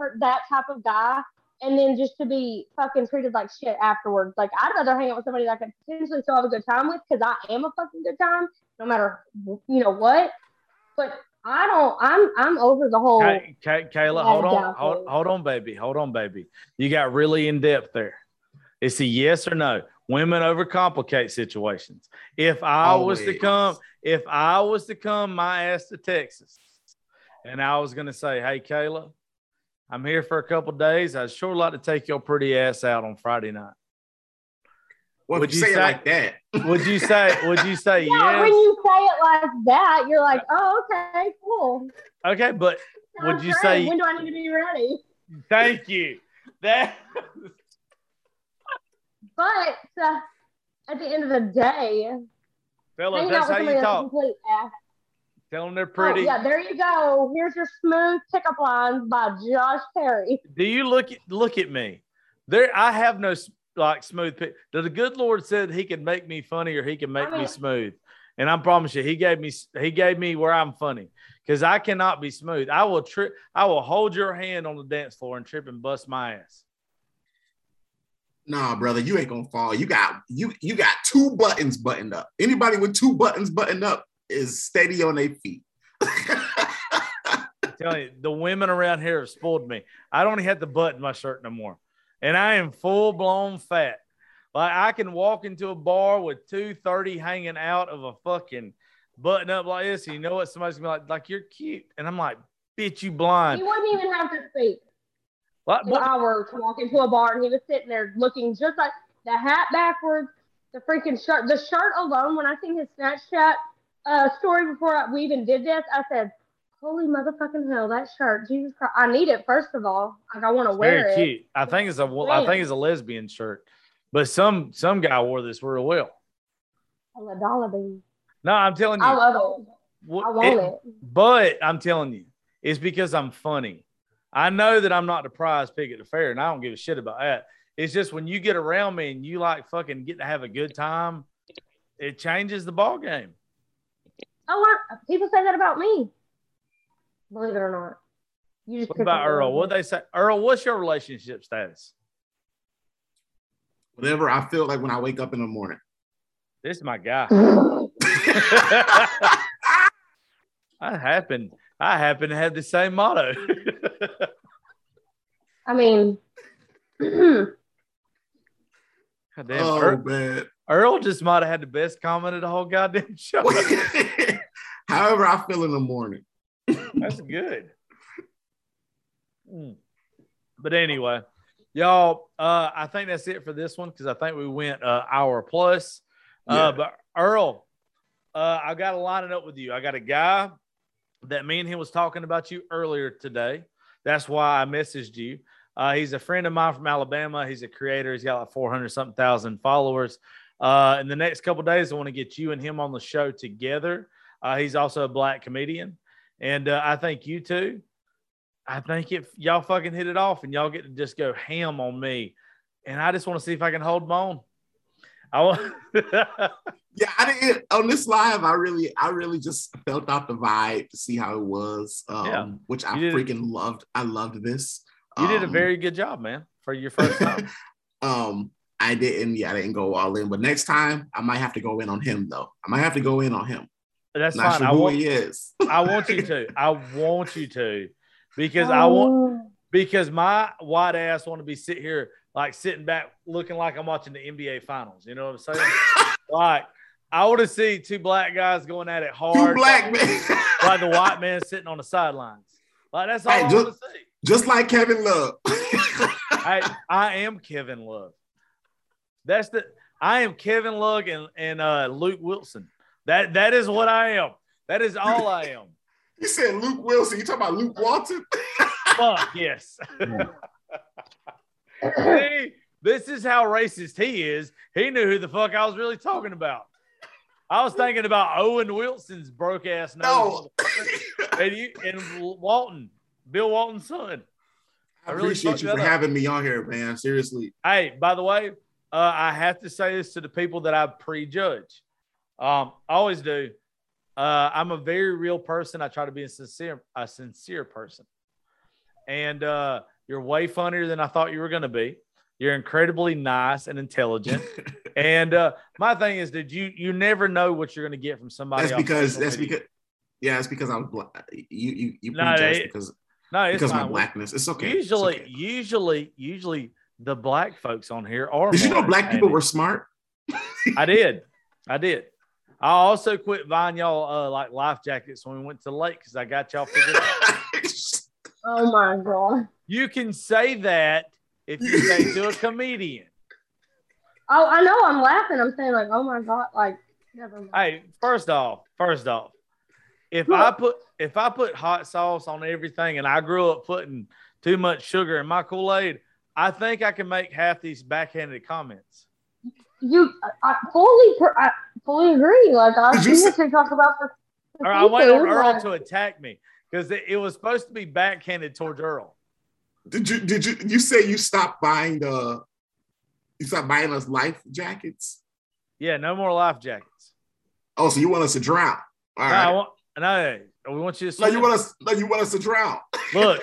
type of guy and then just to be fucking treated like shit afterwards. Like, I'd rather hang out with somebody that I could potentially still have a good time with, because I am a fucking good time, no matter what. But I don't. I'm over the whole. Kayla, hold on, baby. You got really in depth there. It's a yes or no. Women overcomplicate situations. If I was to come, my ass to Texas, and I was going to say, hey, Kayla, I'm here for a couple of days. I'd sure like to take your pretty ass out on Friday night. Well, would you say it like that? Would you say yeah, yes? When you say it like that, you're like, oh, okay, cool. Okay, but would you say, when do I need to be ready? Thank you. That. But at the end of the day, tell them that's how you talk. Tell them they're pretty. Oh, yeah, there you go. Here's your smooth pickup lines by Josh Terry. Do you look at me? There, I have no smooth pick. The good Lord said He could make me funny, or He can make me smooth. And I promise you, He gave me where I'm funny, because I cannot be smooth. I will trip. I will hold your hand on the dance floor and trip and bust my ass. Nah, brother, you ain't gonna fall. You got two buttons buttoned up. Anybody with two buttons buttoned up is steady on their feet. I'm telling you, the women around here have spoiled me. I don't even have to button my shirt no more, and I am full blown fat. Like, I can walk into a bar with 230 hanging out of a fucking button up like this. And you know what? Somebody's gonna be like, you're cute, and I'm like, bitch, you blind. You wouldn't even have to speak. What? I were to walk into a bar and he was sitting there looking just like the hat backwards, the freaking shirt. The shirt alone, when I seen his Snapchat story before we even did this, I said, holy motherfucking hell, that shirt, Jesus Christ. I need it, first of all. Like, I want to wear it. Very cute. I think it's a lesbian shirt. But some guy wore this real well. A dollar bean. No, I'm telling you. I love it. I want it. But I'm telling you, it's because I'm funny. I know that I'm not the prize pig at the fair, and I don't give a shit about that. It's just when you get around me and you like fucking get to have a good time, it changes the ball game. Oh, people say that about me. Believe it or not. You just. What about Earl? What they say, Earl? What's your relationship status? Whatever I feel like when I wake up in the morning. This is my guy. I happen to have the same motto. I mean, goddamn, man. Earl just might have had the best comment of the whole goddamn show. However I feel in the morning. That's good. But anyway, y'all, I think that's it for this one, because I think we went hour plus. Yeah. But Earl, I got to line it up with you. I got a guy that me and him was talking about you earlier today. That's why I messaged you. He's a friend of mine from Alabama. He's a creator. He's got like 400-something thousand followers. In the next couple of days, I want to get you and him on the show together. He's also a black comedian. And I think you two, I think if y'all fucking hit it off and y'all get to just go ham on me. And I just want to see if I can hold my own. Yeah, I didn't on this live. I really just felt out the vibe to see how it was, which I freaking loved. I loved this. You did a very good job, man, for your first time. I didn't go all in, but next time I might have to go in on him though. I might have to go in on him. That's not fine. Sure who he is. I want you to because because my white ass want to be sitting back looking like I'm watching the NBA finals. You know what I'm saying? Like, I want to see two black guys going at it hard. Two black men. Like the white man sitting on the sidelines. Like, that's all I want to see. Just like Kevin Love. I am Kevin Love. I am Kevin Love and Luke Wilson. That is what I am. That is all I am. You said Luke Wilson. You talking about Luke Walton? Fuck, yes. Yeah. See, this is how racist he is. He knew who the fuck I was really talking about. I was thinking about Owen Wilson's broke ass nose. No. and Walton, Bill Walton's son. I really appreciate you for having me on here, man. Seriously. Hey, by the way, I have to say this to the people that I prejudge. I always do. I'm a very real person. I try to be a sincere person. And you're way funnier than I thought you were going to be. You're incredibly nice and intelligent. And my thing is, dude, you never know what you're going to get from somebody. That's because I'm black. You prejudge because my blackness. It's okay. Usually the black folks on here are. Did you know black people were smart? I did. I also quit buying y'all like life jackets when we went to the lake because I got y'all figured out. Oh my God. You can say that if you say to a comedian. Oh, I know, I'm laughing. I'm saying like, oh my God, like never mind. Hey, first off, if I put hot sauce on everything and I grew up putting too much sugar in my Kool-Aid, I think I can make half these backhanded comments. I fully agree. Like I see what you're talking about. All right, I wait on Earl to attack me. Because it was supposed to be backhanded towards Earl. Did you say you stopped buying us life jackets? Yeah, no more life jackets. Oh, so you want us to drown? All right. We want you to swim. You want us to drown. Look,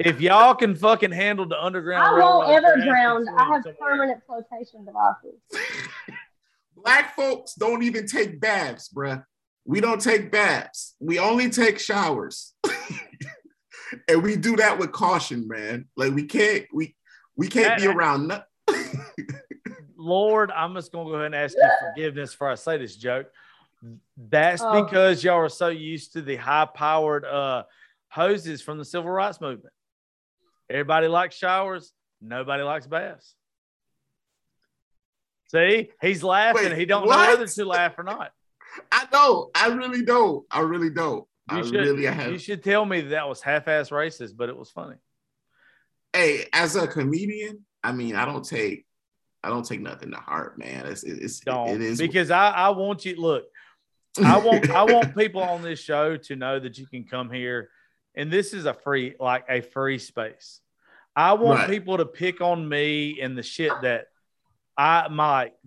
if y'all can fucking handle the underground, I won't ever drown. I have permanent flotation devices. Black folks don't even take baths, bruh. We don't take baths. We only take showers. And we do that with caution, man. Like we can't be around nothing. Lord, I'm just going to go ahead and ask you forgiveness for I say this joke. That's because y'all are so used to the high-powered hoses from the civil rights movement. Everybody likes showers. Nobody likes baths. See? He's laughing. Wait, he don't know whether to laugh or not. I know. I really don't. You should tell me that was half-ass racist, but it was funny. Hey, as a comedian, I mean, I don't take nothing to heart, man. It is because I want you. Look, I want people on this show to know that you can come here, and this is a free space. I want people to pick on me and the shit that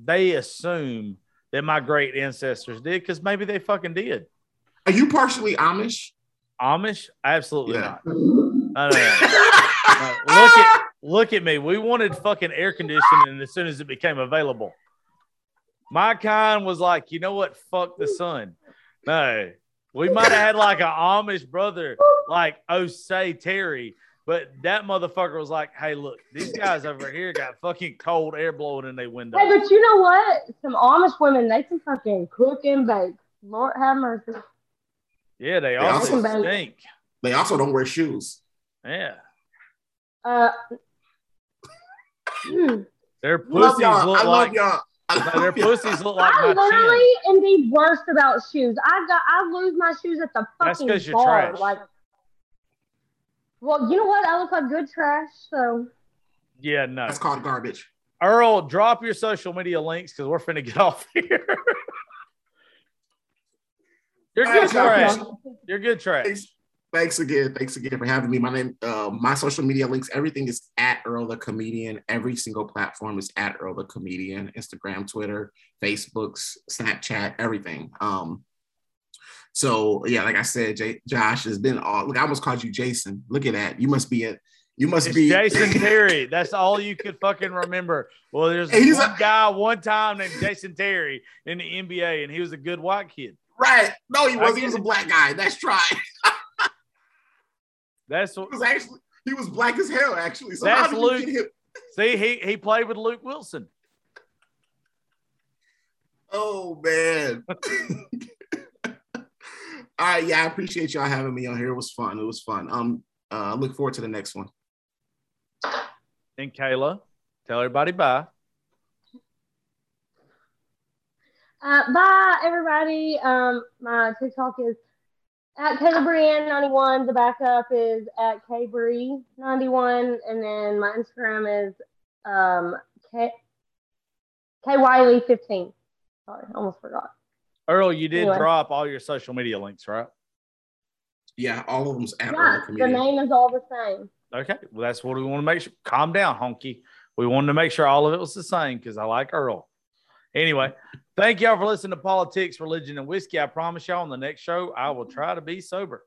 they assume that my great ancestors did, because maybe they fucking did. Are you partially Amish? Amish? Absolutely not. No. Look at me. We wanted fucking air conditioning as soon as it became available. My kind was like, you know what? Fuck the sun. No. We might have had like an Amish brother, like Osei Terry, but that motherfucker was like, hey, look, these guys over here got fucking cold air blowing in their window. Hey, but you know what? Some Amish women, they can fucking cook and bake. Lord have mercy. Yeah, they also stink. They also don't wear shoes. Yeah. Their pussies look like... I love y'all. Like their pussies look like my chin. I literally am the worst about shoes. I lose my shoes at the fucking bar. That's because you're trash. Like, well, you know what? I look like good trash, so. Yeah, no. That's called garbage. Earl, drop your social media links because we're finna get off here. You're good trash. You're good trash. Thanks again. Thanks again for having me. My name, my social media links, everything is at Earl the Comedian. Every single platform is at Earl the Comedian. Instagram, Twitter, Facebook, Snapchat, everything. So yeah, like I said, Josh has been all. Look, I almost called you Jason. Look at that. You must be it. You must it's be Jason Terry. That's all you could fucking remember. Well, there's one guy one time named Jason Terry in the NBA, and he was a good white kid. Right? No, he wasn't. He was a black guy. That's right. That's what he was black as hell, actually. So that's Luke. See, he played with Luke Wilson. Oh man. All right, yeah, I appreciate y'all having me on here. It was fun. It was fun. I look forward to the next one. And Kayla, tell everybody bye. Bye, everybody. My TikTok is at KaylaBrianne91, the backup is at KBree91, and then my Instagram is KWiley15. Sorry, I almost forgot. Earl, you did drop all your social media links, right? Yeah, all of them's at Earl Comedian. The name is all the same. Okay, well, that's what we want to make sure. Calm down, honky. We wanted to make sure all of it was the same because I like Earl. Anyway, thank y'all for listening to Politics, Religion, and Whiskey. I promise y'all on the next show, I will try to be sober.